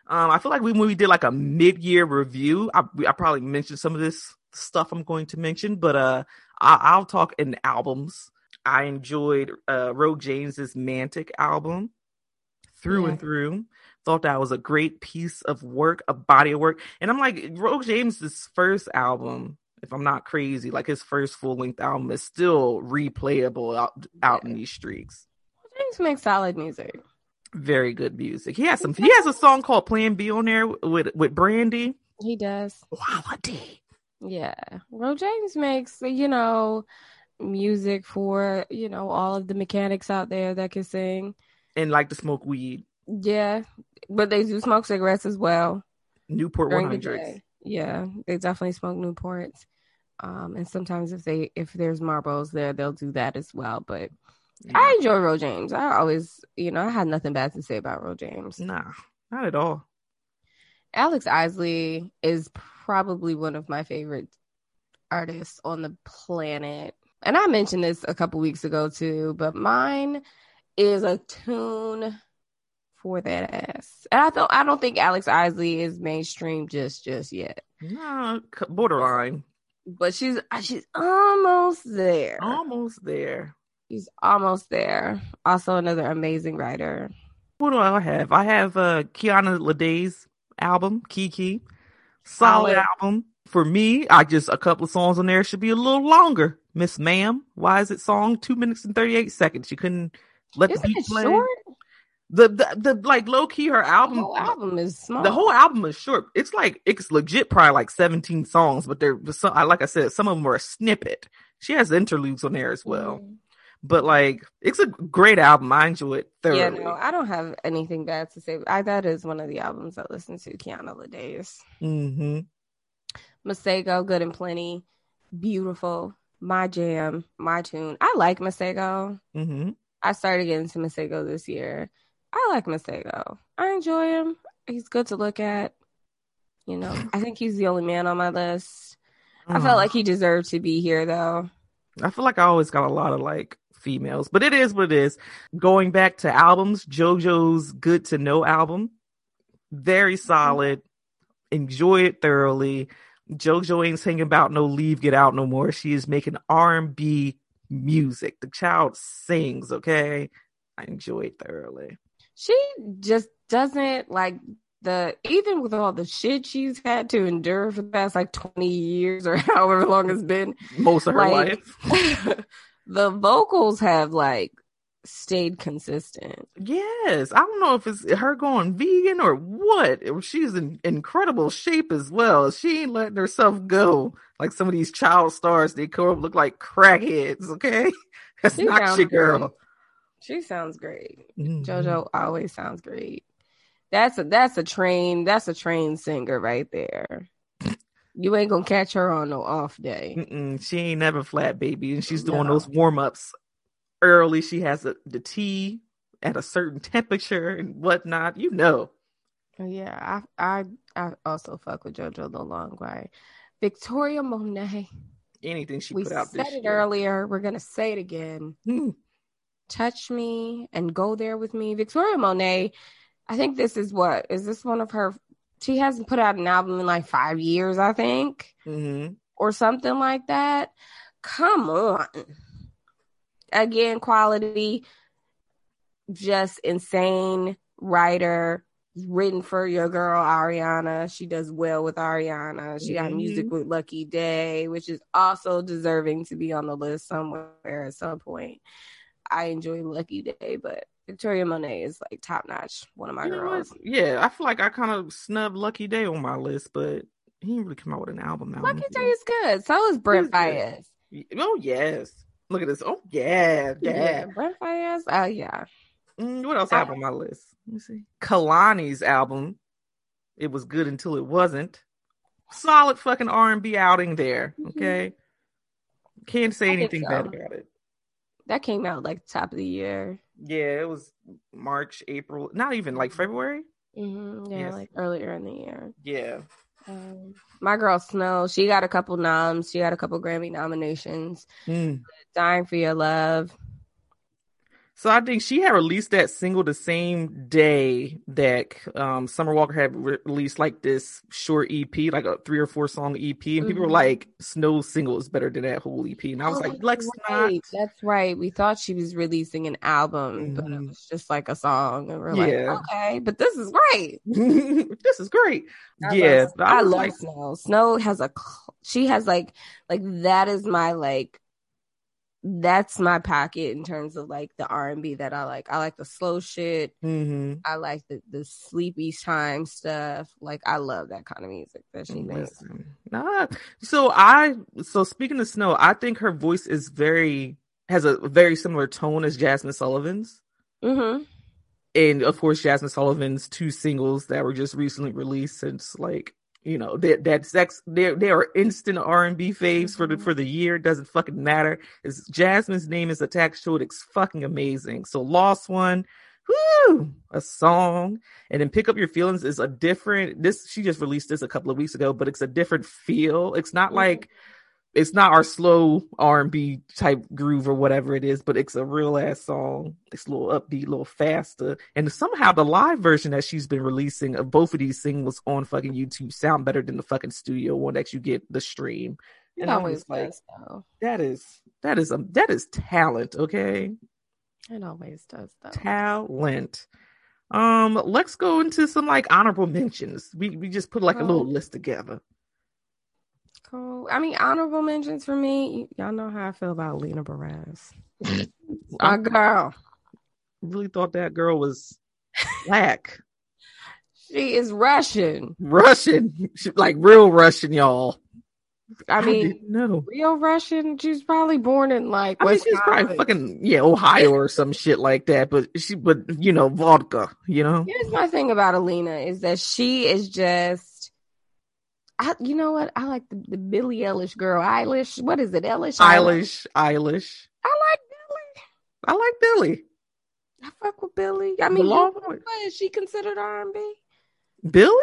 Um, I feel like we, when we did like a mid-year review, I, I probably mentioned some of this stuff I'm going to mention, but uh, I, I'll talk in albums. I enjoyed uh, Ro James's Mantic album through yeah. and through. thought that was a great piece of work, a body of work. And I'm like, Ro James's first album, if I'm not crazy, like his first full-length album is still replayable out, out yeah. in these streets. James makes solid music. Very good music. He has some. He has a song called Plan B on there with, with Brandy. He does. Quality. Yeah. Ro James makes, you know, music for, you know, all of the mechanics out there that can sing. And like to smoke weed. Yeah. But they do smoke cigarettes as well. Newport one hundreds. Yeah. They definitely smoke Newports. Um, and sometimes if they if there's Marlboros there, they'll do that as well. But yeah. I enjoy Ro James. I always, you know, I had nothing bad to say about Ro James. Nah, not at all. Alex Isley is probably one of my favorite artists on the planet. And I mentioned this a couple weeks ago too, but mine is a tune for that ass. And I don't, I don't think Alex Isley is mainstream just, just yet. Nah, borderline. But she's she's almost there. Almost there. She's almost there. Also, another amazing writer. What do I have? I have uh, Kiana Ledé's album, Kiki. Solid oh, album. For me, I just, a couple of songs on there should be a little longer. Miss Ma'am, why is it song two minutes and thirty-eight seconds? You couldn't let Isn't the beat play. Short? The, the, the, like, low-key, her album. The whole album is small. The whole album is short. It's like, it's legit probably like seventeen songs, but they're, like I said, some of them are a snippet. She has interludes on there as well. Mm-hmm. But like, it's a great album. I enjoy it thoroughly. Yeah, no, I don't have anything bad to say. I, that is one of the albums I listen to, Kiana Ledé's. Mm-hmm. Masego, Good and Plenty, beautiful. My jam, my tune. I like Masego. Mm-hmm. I started getting to Masego this year. I like Masego. I enjoy him. He's good to look at. You know, I think he's the only man on my list. Mm. I felt like he deserved to be here, though. I feel like I always got a lot of, like, females, but it is what it is. Going back to albums, JoJo's Good to Know album, very solid. Mm-hmm. Enjoy it thoroughly. JoJo ain't singing about no leave, get out no more. She is making R and B music. The child sings, okay? I enjoy it thoroughly. She just doesn't, like, the even with all the shit she's had to endure for the past, like, twenty years or however long it's been. Most of her like, life. The vocals have, like, stayed consistent. Yes. I don't know if it's her going vegan or what. She's in incredible shape as well. She ain't letting herself go. Like some of these child stars, they come up look like crackheads, okay? That's she not your girl. Great. She sounds great. Mm-hmm. JoJo always sounds great. That's a that's a train, that's a train singer right there. You ain't gonna catch her on no off day. Mm-mm, she ain't never flat, baby, and she's doing no. those warm-ups early. She has a, the tea at a certain temperature and whatnot, you know. Yeah, I I, I also fuck with JoJo the long way. Victoria Monet. Anything she we put out this year. We said it earlier. We're gonna say it again. Hmm. Touch Me and Go There With Me. Victoria Monet. I think this is what is this one of her? She hasn't put out an album in like five years, I think, mm-hmm. or something like that. Come on. Again, quality, just insane writer, written for your girl Ariana. She does well with Ariana. She got mm-hmm. music with Lucky Day, which is also deserving to be on the list somewhere at some point. I enjoy Lucky Day, but Victoria Monet is like top notch, one of my you girls. Yeah, I feel like I kind of snubbed Lucky Day on my list, but he didn't really come out with an album. Lucky album. Day is good. So is Brent Faiyaz. Oh yes. Look at this. Oh, yeah. Yeah. Brent Faiyaz. Oh, yeah. Mm, what else I have on my list? Let me see. Kalani's album. It was good until it wasn't. Solid fucking R and B outing there. Okay. Mm-hmm. Can't say I anything so. bad about it. That came out like top of the year. Yeah, it was March, April. Not even like February. Mm-hmm. Yeah, yes. Like earlier in the year. Yeah. Um, my girl Snow, she got a couple noms. She got a couple Grammy nominations. Mm. Dying for Your Love. So I think she had released that single the same day that um, Summer Walker had re- released like this short E P, like a three or four song E P. And mm-hmm. people were like, Snow's single is better than that whole E P. And I was oh, like, Lex, right. not. That's right. We thought she was releasing an album, mm-hmm. but it was just like a song. And we're yeah. like, okay, but this is great. This is great. I yeah. Love, I, I love like, Snow. Snow has a, she has like, like that is my like, that's my pocket in terms of like the R and B that I like. I like the slow shit. Mm-hmm. I like the, the sleepy time stuff. Like I love that kind of music that she makes. Nah. So I so speaking of Snow, I think her voice is very has a very similar tone as Jasmine Sullivan's. Mm-hmm. And of course, Jasmine Sullivan's two singles that were just recently released since like. You know that that sex they they are instant R and B faves for the for the year. Doesn't fucking matter. It's Jasmine's name is attached to it. It's fucking amazing. So Lost One, whoo, a song, and then Pick Up Your Feelings is a different. This she just released this a couple of weeks ago, but it's a different feel. It's not like it's not our slow R and B type groove or whatever it is, but it's a real ass song. It's a little upbeat, a little faster. And somehow the live version that she's been releasing of both of these singles on fucking YouTube sound better than the fucking studio one that you get the stream. And it always I was like, does, that is, that is, um, that is talent. Okay. It always does though. Talent. Um, let's go into some like honorable mentions. We, we just put like oh. a little list together. Cool. I mean, honorable mentions for me. Y- y'all know how I feel about Lena Barras. My girl. Really thought that girl was black. She is Russian. Russian. She, like real Russian, y'all. I, I mean, no. Real Russian. She's probably born in like I West mean, she's Island. Probably fucking yeah, Ohio or some shit like that. But she, but you know, vodka. You know. Here's my thing about Alina is that she is just. I, you know what? I like the, the Billie Eilish girl. Eilish. What is it? Eilish? Eilish. Eilish. I like Billie. I like Billie. I fuck with Billie. I mean, you, what is she considered R and B? Billie?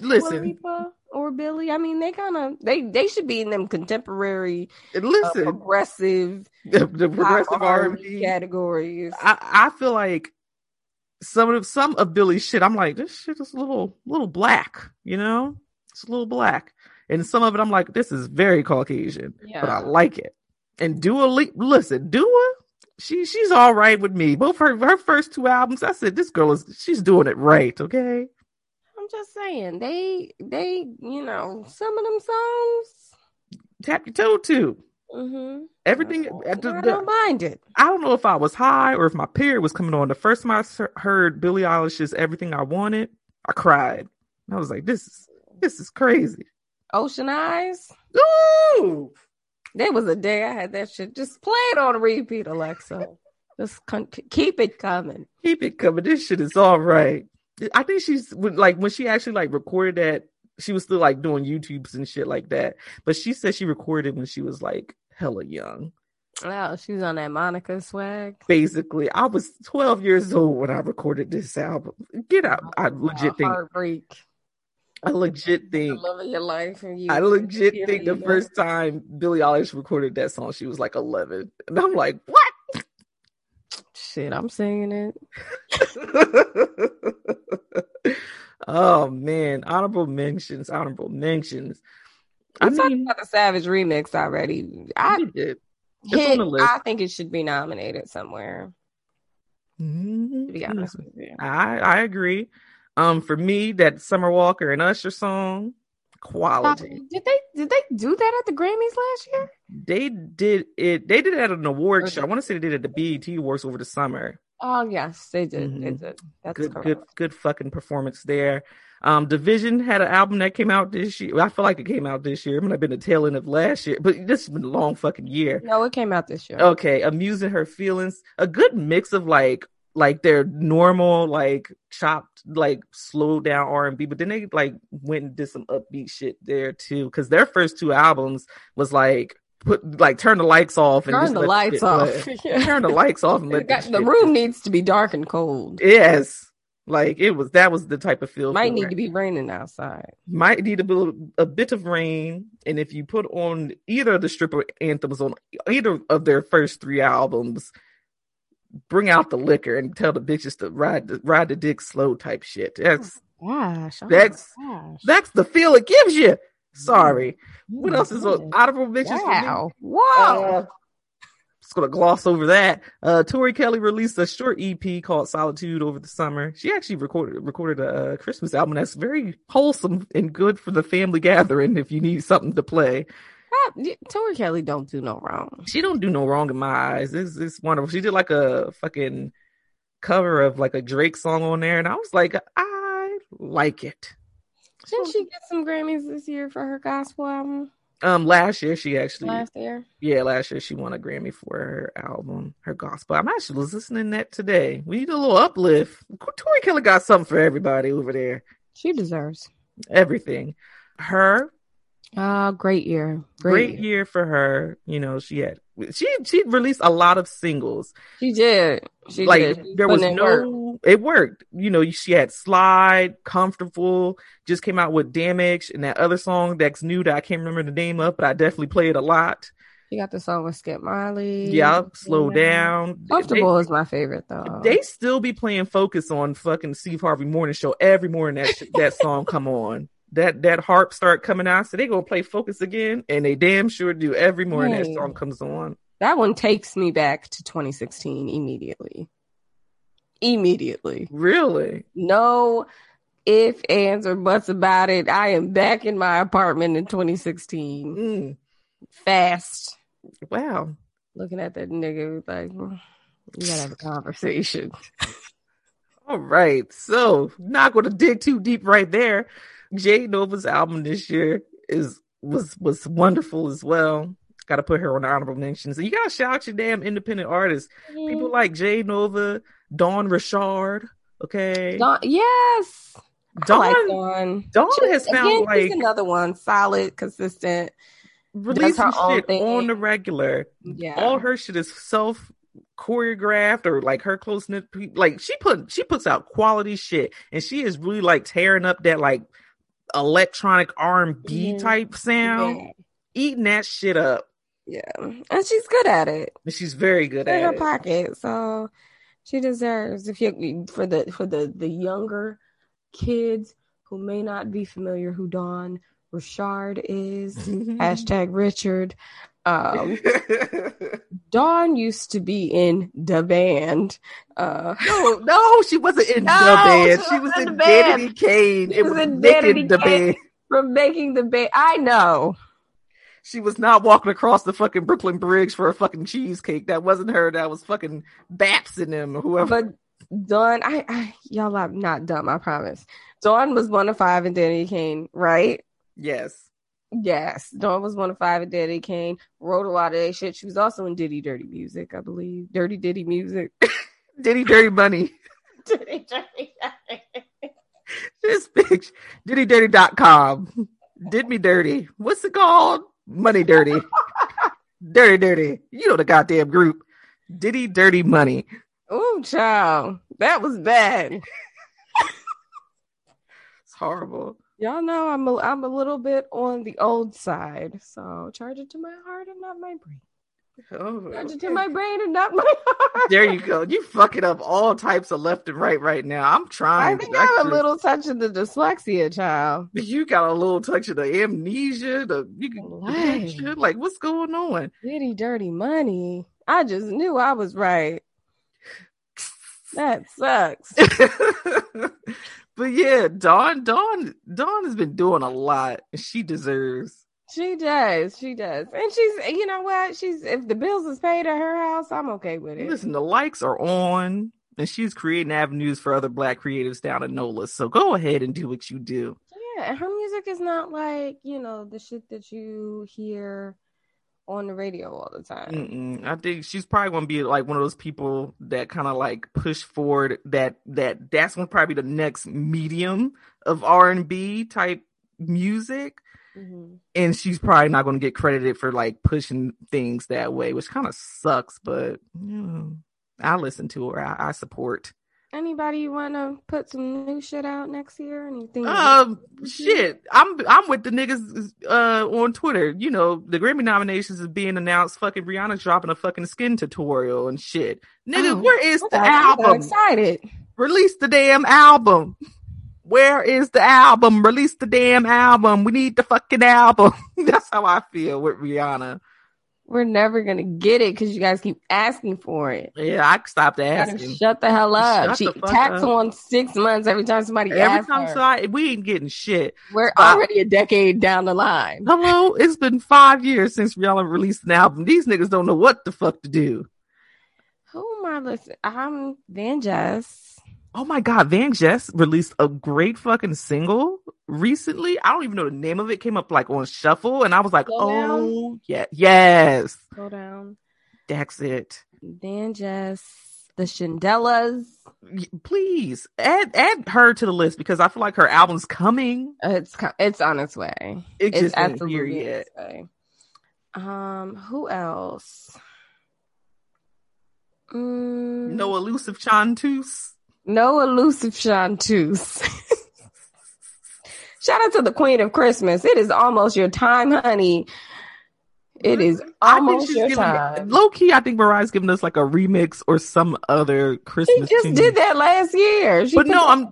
Listen. Dua Lipa or Billie. I mean, they kind of, they, they should be in them contemporary, Listen, uh, progressive, the, the progressive R and B categories. I, I feel like some of, some of Billie's shit, I'm like, this shit is a little, little black, you know? It's a little black, and some of it I'm like, this is very Caucasian, yeah. but I like it. And Dua, Le- listen, Dua, she she's all right with me. Both her her first two albums, I said this girl is she's doing it right. Okay, I'm just saying they they you know some of them songs tap your toe to. Mm-hmm. Everything I don't, I don't mind it. I don't know if I was high or if my period was coming on. The first time I heard Billie Eilish's "Everything I Wanted," I cried. I was like, this is. This is crazy. Ocean Eyes. Ooh. There was a day I had that shit. Just play it on repeat, Alexa. Just con- keep it coming. Keep it coming. This shit is all right. I think she's like, when she actually like recorded that, she was still like doing YouTubes and shit like that. But she said she recorded when she was like hella young. Wow, she was on that Monica swag. Basically, I was twelve years old when I recorded this album. Get out. Oh, I legit think. Heartbreak. I legit think I, your life and you I legit think the first time Billie Eilish recorded that song, she was like eleven. And I'm like, what? Shit, I'm singing it. Oh, man. Honorable mentions. Honorable mentions. I'm talking about the Savage remix already. I did. It's hit, on the list. I think it should be nominated somewhere. Mm-hmm. To be honest with you. I, I agree. Um, for me, that Summer Walker and Usher song, quality. Did they did they do that at the Grammys last year? They did it. They did it at an award okay. show. I want to say they did it at the B E T Awards over the summer. Oh yes, they did. Mm-hmm. They did. That's good, correct. good, good fucking performance there. Um, Division had an album that came out this year. I feel like it came out this year. It might have been the tail end of last year, but this has been a long fucking year. No, it came out this year. Okay, Amusing Her Feelings, a good mix of like. Like their normal, like chopped, like slowed down R and B, but then they like went and did some upbeat shit there too. Because their first two albums was like put like turn the lights off and turn the lights off, yeah. turn the lights off, and let got, the room needs to be dark and cold. Yes, like it was. That was the type of feel. Might need right. to be raining outside. Might need a bit, a bit of rain, and if you put on either of the stripper anthems on either of their first three albums. bring out the liquor and tell the bitches to ride the, ride the dick slow type shit. That's gosh, oh that's gosh. That's the feel it gives you. Sorry. Mm-hmm. What else is on honorable mentions? Wow. Wow. Uh, just gonna gloss over that. Uh, Tori Kelly released a short E P called Solitude over the summer. She actually recorded recorded a uh, Christmas album that's very wholesome and good for the family gathering if you need something to play. I, Tori Kelly don't do no wrong. She don't do no wrong in my eyes. It's it's wonderful. She did like a fucking cover of like a Drake song on there, and I was like, I like it. Didn't she get some Grammys this year for her gospel album? Um, last year she actually last year, yeah, last year she won a Grammy for her album, her gospel. I'm actually listening to that today. We need a little uplift. Tori Kelly got something for everybody over there. She deserves everything. Her, uh, great year, great, great year. year for her. You know, she had she she released a lot of singles. She did. She like did. She there was no. Work. It worked. You know, she had Slide, Comfortable, just came out with Damage, and that other song that's new that I can't remember the name of, but I definitely play it a lot. You got the song with Skip Marley. Yeah, Slow yeah. Down. Comfortable they, is my favorite, though. They still be playing Focus on fucking Steve Harvey Morning Show every morning that that song come on. That that harp start coming out, so they gonna play Focus again, and they damn sure do every morning hey, that song comes on. That one takes me back to twenty sixteen immediately. immediately really no ifs, ands, or buts about it. I am back in my apartment in twenty sixteen. mm. Fast. Wow, looking at that nigga like, we gotta have a conversation. All right, so not gonna dig too deep right there. Jade Nova's album this year is was was wonderful as well. Gotta put her on the honorable mentions. And you gotta shout out your damn independent artists. Mm-hmm. People like Jade Nova, Dawn Richard. Okay. Dawn, yes. Dawn, I like Dawn. Dawn she, has found again, like another one. Solid, consistent. Releasing her own shit thing. On the regular. Yeah. All her shit is self choreographed or like her close knit. Like she put she puts out quality shit, and she is really like tearing up that like electronic R and B type sound. Yeah. Eating that shit up. Yeah, and she's good at it. She's very good she's at it. In her it. pocket, so she deserves. If you for the for the, the younger kids who may not be familiar who Dawn Richard is, hashtag Richard. Um, Dawn used to be in the band. Uh, no, no, she wasn't in no, the band. She, she was, was in Danity Kane. It was in the band from making the band. I know. She was not walking across the fucking Brooklyn Bridge for a fucking cheesecake. That wasn't her. That was fucking Baps in them or whoever. But Dawn, I, I y'all, I'm not dumb. I promise. Dawn was one of five and Danity Kane, right? Yes. Yes. Dawn was one of five and Danity Kane. Wrote a lot of that shit. She was also in Diddy Dirty Music, I believe. Dirty Diddy Music. Diddy Dirty Money. Diddy Dirty. This bitch. Diddy Dirty dot com. Did me dirty. What's it called? Money Dirty. Dirty Dirty. You know the goddamn group. Diddy Dirty Money. Ooh, child. That was bad. It's horrible. Y'all know I'm a, I'm a little bit on the old side. So charge it to my heart and not my brain. Oh, charge okay. it to my brain and not my heart. There you go. You fucking up all types of left and right right now. I'm trying. I think I have a little touch of the dyslexia, child. You got a little touch of the amnesia. The you can right. like what's going on? Diddy Dirty Money. I just knew I was right. That sucks. But yeah, Dawn, Dawn, Dawn has been doing a lot. She deserves. She does. She does. And she's, you know what? She's, if the bills is paid at her house, I'm okay with it. Listen, the likes are on, and she's creating avenues for other Black creatives down in NOLA. So go ahead and do what you do. Yeah. And her music is not like, you know, the shit that you hear on the radio all the time. Mm-mm. I think she's probably going to be like one of those people that kind of like push forward that, that that's going to probably be the next medium of R and B type music. Mm-hmm. And she's probably not going to get credited for like pushing things that way, which kind of sucks. But you know, I listen to her. I, I support. Anybody want to put some new shit out next year? Anything? Um, shit. I'm I'm with the niggas uh, on Twitter. You know, the Grammy nominations is being announced. Fucking Rihanna's dropping a fucking skin tutorial and shit. Nigga, oh, where is the album? I'm so excited. Release the damn album. Where is the album? Release the damn album. We need the fucking album. That's how I feel with Rihanna. We're never going to get it because you guys keep asking for it. Yeah, I stopped asking. Shut the hell up. Shut she tacks up. On six months every time somebody every asks time her. So I, we ain't getting shit. We're uh, already a decade down the line. Hello? It's been five years since Rihanna released an album. These niggas don't know what the fuck to do. Who am I listening? I'm Van Jess. Oh my God. Van Jess released a great fucking single recently. I don't even know the name of it. Came up like on Shuffle and I was like, Slow oh down. yeah yes go down, that's it. Then just the Shandelas, please add add her to the list because I feel like her album's coming. It's it's on its way. It it's just absolutely on its way. Um who else? mm. no elusive Chantus no elusive Chantus Shout out to the Queen of Christmas. It is almost your time, honey. It is almost your giving, time. Low key, I think Mariah's giving us like a remix or some other Christmas. She just tune. did that last year. She but no, I'm.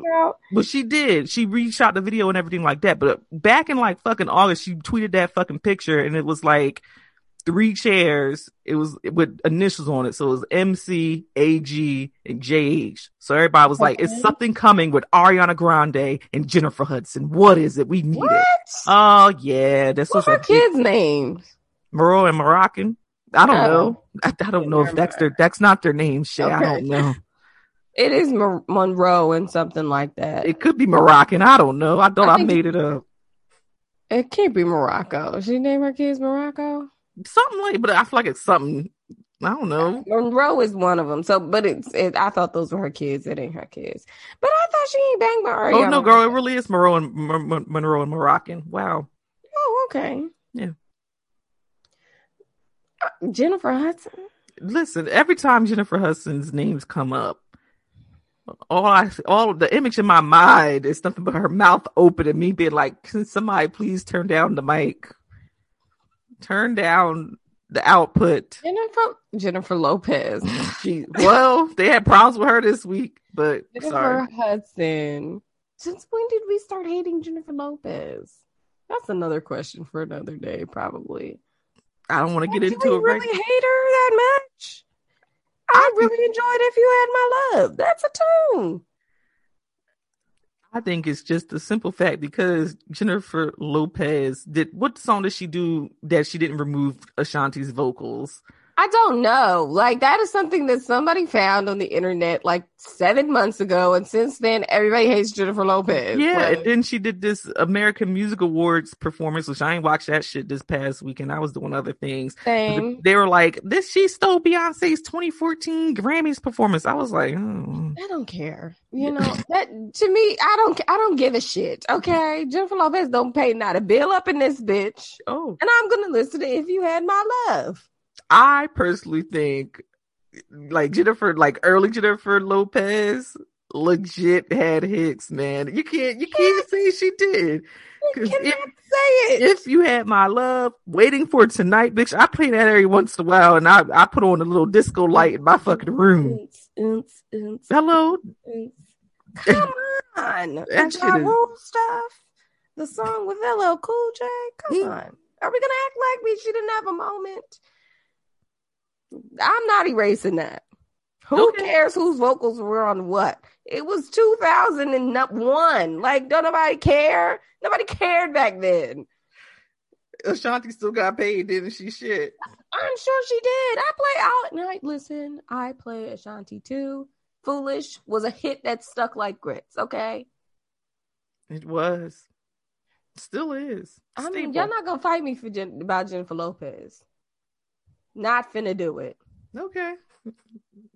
But she did. She reshot the video and everything like that. But back in like fucking August, she tweeted that fucking picture, and it was like three chairs. It was with initials on it, so it was M C, A G, and J H. So everybody was okay. like, "It's something coming with Ariana Grande and Jennifer Hudson. What is it? We need what? it." Oh yeah, that's what's her kids' names. Moro and Moroccan. I don't oh. know. I, I don't know if that's their. That's not their name. Shit, okay. I don't know. It is Mar- Monroe and something like that. It could be Moroccan. I don't know. I thought I, I made it up. It can't be Morocco. She named her kids Morocco. Something like, but I feel like it's something. I don't know. Monroe is one of them. So, but it's. It, I thought those were her kids. It ain't her kids. But I thought she ain't banged by Ariana. Oh no, girl, it really is Monroe and M- M- Monroe and Moroccan. Wow. Oh okay. Yeah. Uh, Jennifer Hudson. Listen, every time Jennifer Hudson's names come up, all I all the image in my mind is something but her mouth open and me being like, "Can somebody please turn down the mic?" Turn down the output. Jennifer Jennifer Lopez. She, well, they had problems with her this week, but Jennifer sorry. Hudson. Since when did we start hating Jennifer Lopez? That's another question for another day, probably. I don't want to get into it. Did you really right hate her that much? I, I really think, enjoyed If You Had My Love. That's a tune. I think it's just a simple fact because Jennifer Lopez did what song did she do that she didn't remove Ashanti's vocals? I don't know. Like that is something that somebody found on the internet like seven months ago, and since then everybody hates Jennifer Lopez. Yeah, like, and then she did this American Music Awards performance, which I ain't watched that shit this past weekend. I was doing other things. Same. They were like, "This she stole Beyonce's twenty fourteen Grammys performance." I was like, oh. I don't care. You know that to me, I don't, I don't give a shit. Okay, Jennifer Lopez don't pay not a bill up in this bitch. Oh, and I'm gonna listen to If You Had My Love. I personally think like Jennifer, like early Jennifer Lopez legit had hits, man. You can't, you can't say she did. You cannot if, say it. If You Had My Love, Waiting for Tonight, bitch. I play that every once in a while and I, I put on a little disco light in my fucking room. Oops, oops, oops, Hello? Oops. Come on. That shit is... Rule stuff. The song with L L Cool J. Come mm. on. Are we going to act like we she didn't have a moment? I'm not erasing that. Who okay. cares whose vocals were on what? It was two thousand one. Like, don't nobody care? Nobody cared back then. Ashanti still got paid, didn't she? Shit. I'm sure she did. I play out at night. Listen, I play Ashanti too. Foolish was a hit that stuck like grits, okay? It was. Still is. I mean, y'all not gonna fight me for Jen- about Jennifer Lopez. Not finna do it. Okay.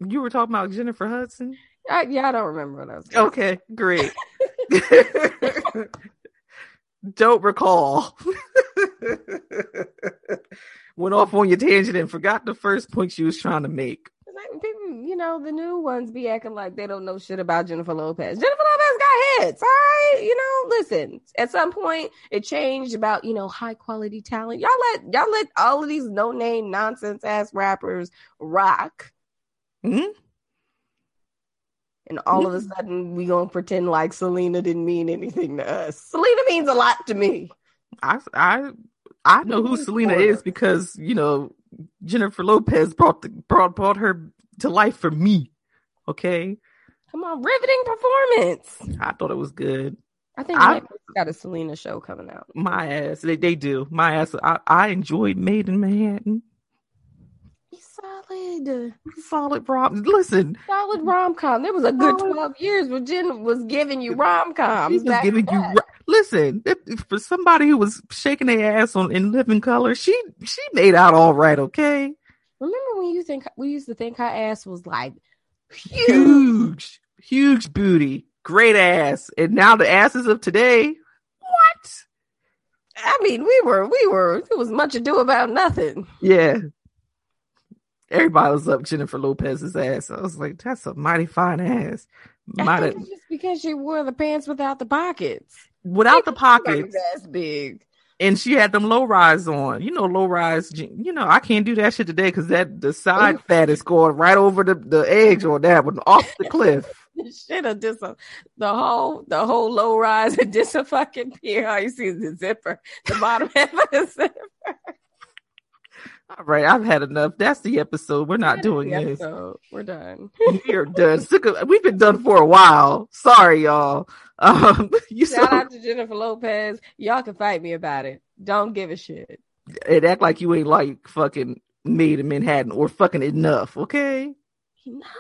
You were talking about Jennifer Hudson? I, yeah, I don't remember what I was talking Okay, about. Great. Don't recall. Went off on your tangent and forgot the first point she was trying to make. People them, you know, the new ones be acting like they don't know shit about Jennifer Lopez. Jennifer Lopez got hits, all right? You know, listen, at some point it changed about, you know, high quality talent. Y'all let y'all let all of these no name nonsense ass rappers rock. Mm-hmm. And all of a sudden, we gonna pretend like Selena didn't mean anything to us. Selena means a lot to me. I I, I know who Selena is because, you know, Jennifer Lopez brought the, brought brought her to life for me. Okay, come on, riveting performance. I thought it was good. I think I got a Selena show coming out. My ass, they they do. My ass, I, I enjoyed Made in Manhattan. Solid, solid rom. Listen, solid rom com. There was a good solid. twelve years where Jen was giving you rom coms. She was giving you. Listen, for somebody who was shaking their ass on In Living Color, she she made out all right. Okay. Remember when you think we used to think her ass was like huge, huge, huge booty, great ass, and now the asses of today. What? I mean, we were, we were. There was much ado about nothing. Yeah. Everybody was up Jennifer Lopez's ass. I was like, that's a mighty fine ass. Mighty... I think it's just because she wore the pants without the pockets. Without the pockets. That's big. And she had them low rise on. You know, low rise. You know, I can't do that shit today because that the side Oof. fat is going right over the, the edge on that one, off the cliff. Shit, I dis- the whole the whole low rise and dis a fucking pier. All you see is the zipper, the bottom half of the zipper. All right, I've had enough. That's the episode. We're not that doing this. We're done. We're done. We've been done for a while. Sorry, y'all. Um, you Shout so... out to Jennifer Lopez. Y'all can fight me about it. Don't give a shit. And act like you ain't like fucking Made in Manhattan or fucking Enough, okay? Enough.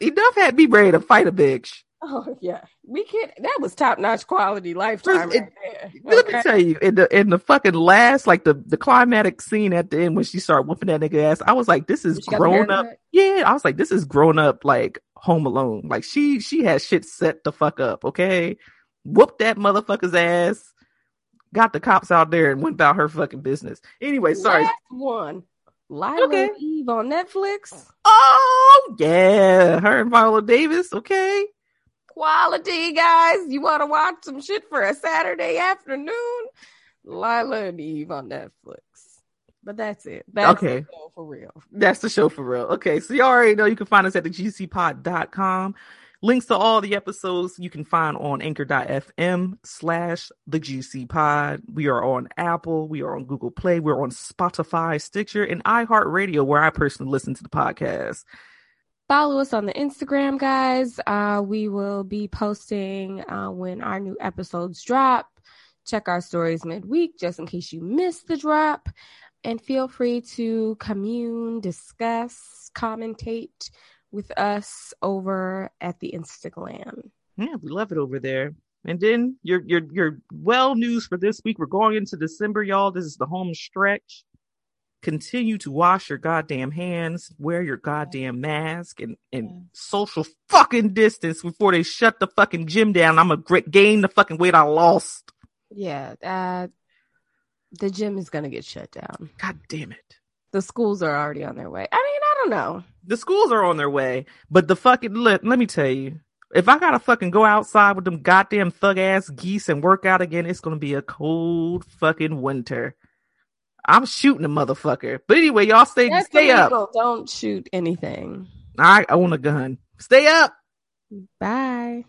Enough had me ready to fight a bitch. Oh, yeah. We can't. That was top notch quality Lifetime. It, right there. Let okay? me tell you, in the in the fucking last, like the, the climatic scene at the end when she started whooping that nigga ass, I was like, this is grown up. Yeah. I was like, this is grown up like Home Alone. Like she, she has shit set the fuck up. Okay. Whooped that motherfucker's ass, got the cops out there and went about her fucking business. Anyway, sorry. Last one. Lila okay. Eve on Netflix. Oh, yeah. Her and Viola Davis. Okay. Quality, guys. You want to watch some shit for a Saturday afternoon? Lila and Eve on Netflix. But that's it. That's okay. The show for real. That's the show for real. Okay, so you already know you can find us at the g c pod dot com. Links to all the episodes you can find on anchor dot f m slash the g c pod. We are on Apple. We are on Google Play. We're on Spotify, Stitcher, and iHeartRadio, where I personally listen to the podcast. Follow us on the Instagram, guys. Uh, we will be posting uh, when our new episodes drop. Check our stories midweek just in case you missed the drop. And feel free to commune, discuss, commentate with us over at the Instagram. Yeah, we love it over there. And then your your your well news for this week. We're going into December, y'all. This is the home stretch. Continue to wash your goddamn hands, wear your goddamn mask, and, and yeah. social fucking distance before they shut the fucking gym down. I'm gonna gain the fucking weight I lost. Yeah, uh, the gym is gonna get shut down. God damn it. The schools are already on their way. I mean, I don't know. The schools are on their way, but the fucking, let, let me tell you, if I gotta fucking go outside with them goddamn thug ass geese and work out again, it's gonna be a cold fucking winter. I'm shooting a motherfucker. But anyway, y'all stay That's stay illegal. Up. Don't shoot anything. I own a gun. Stay up. Bye.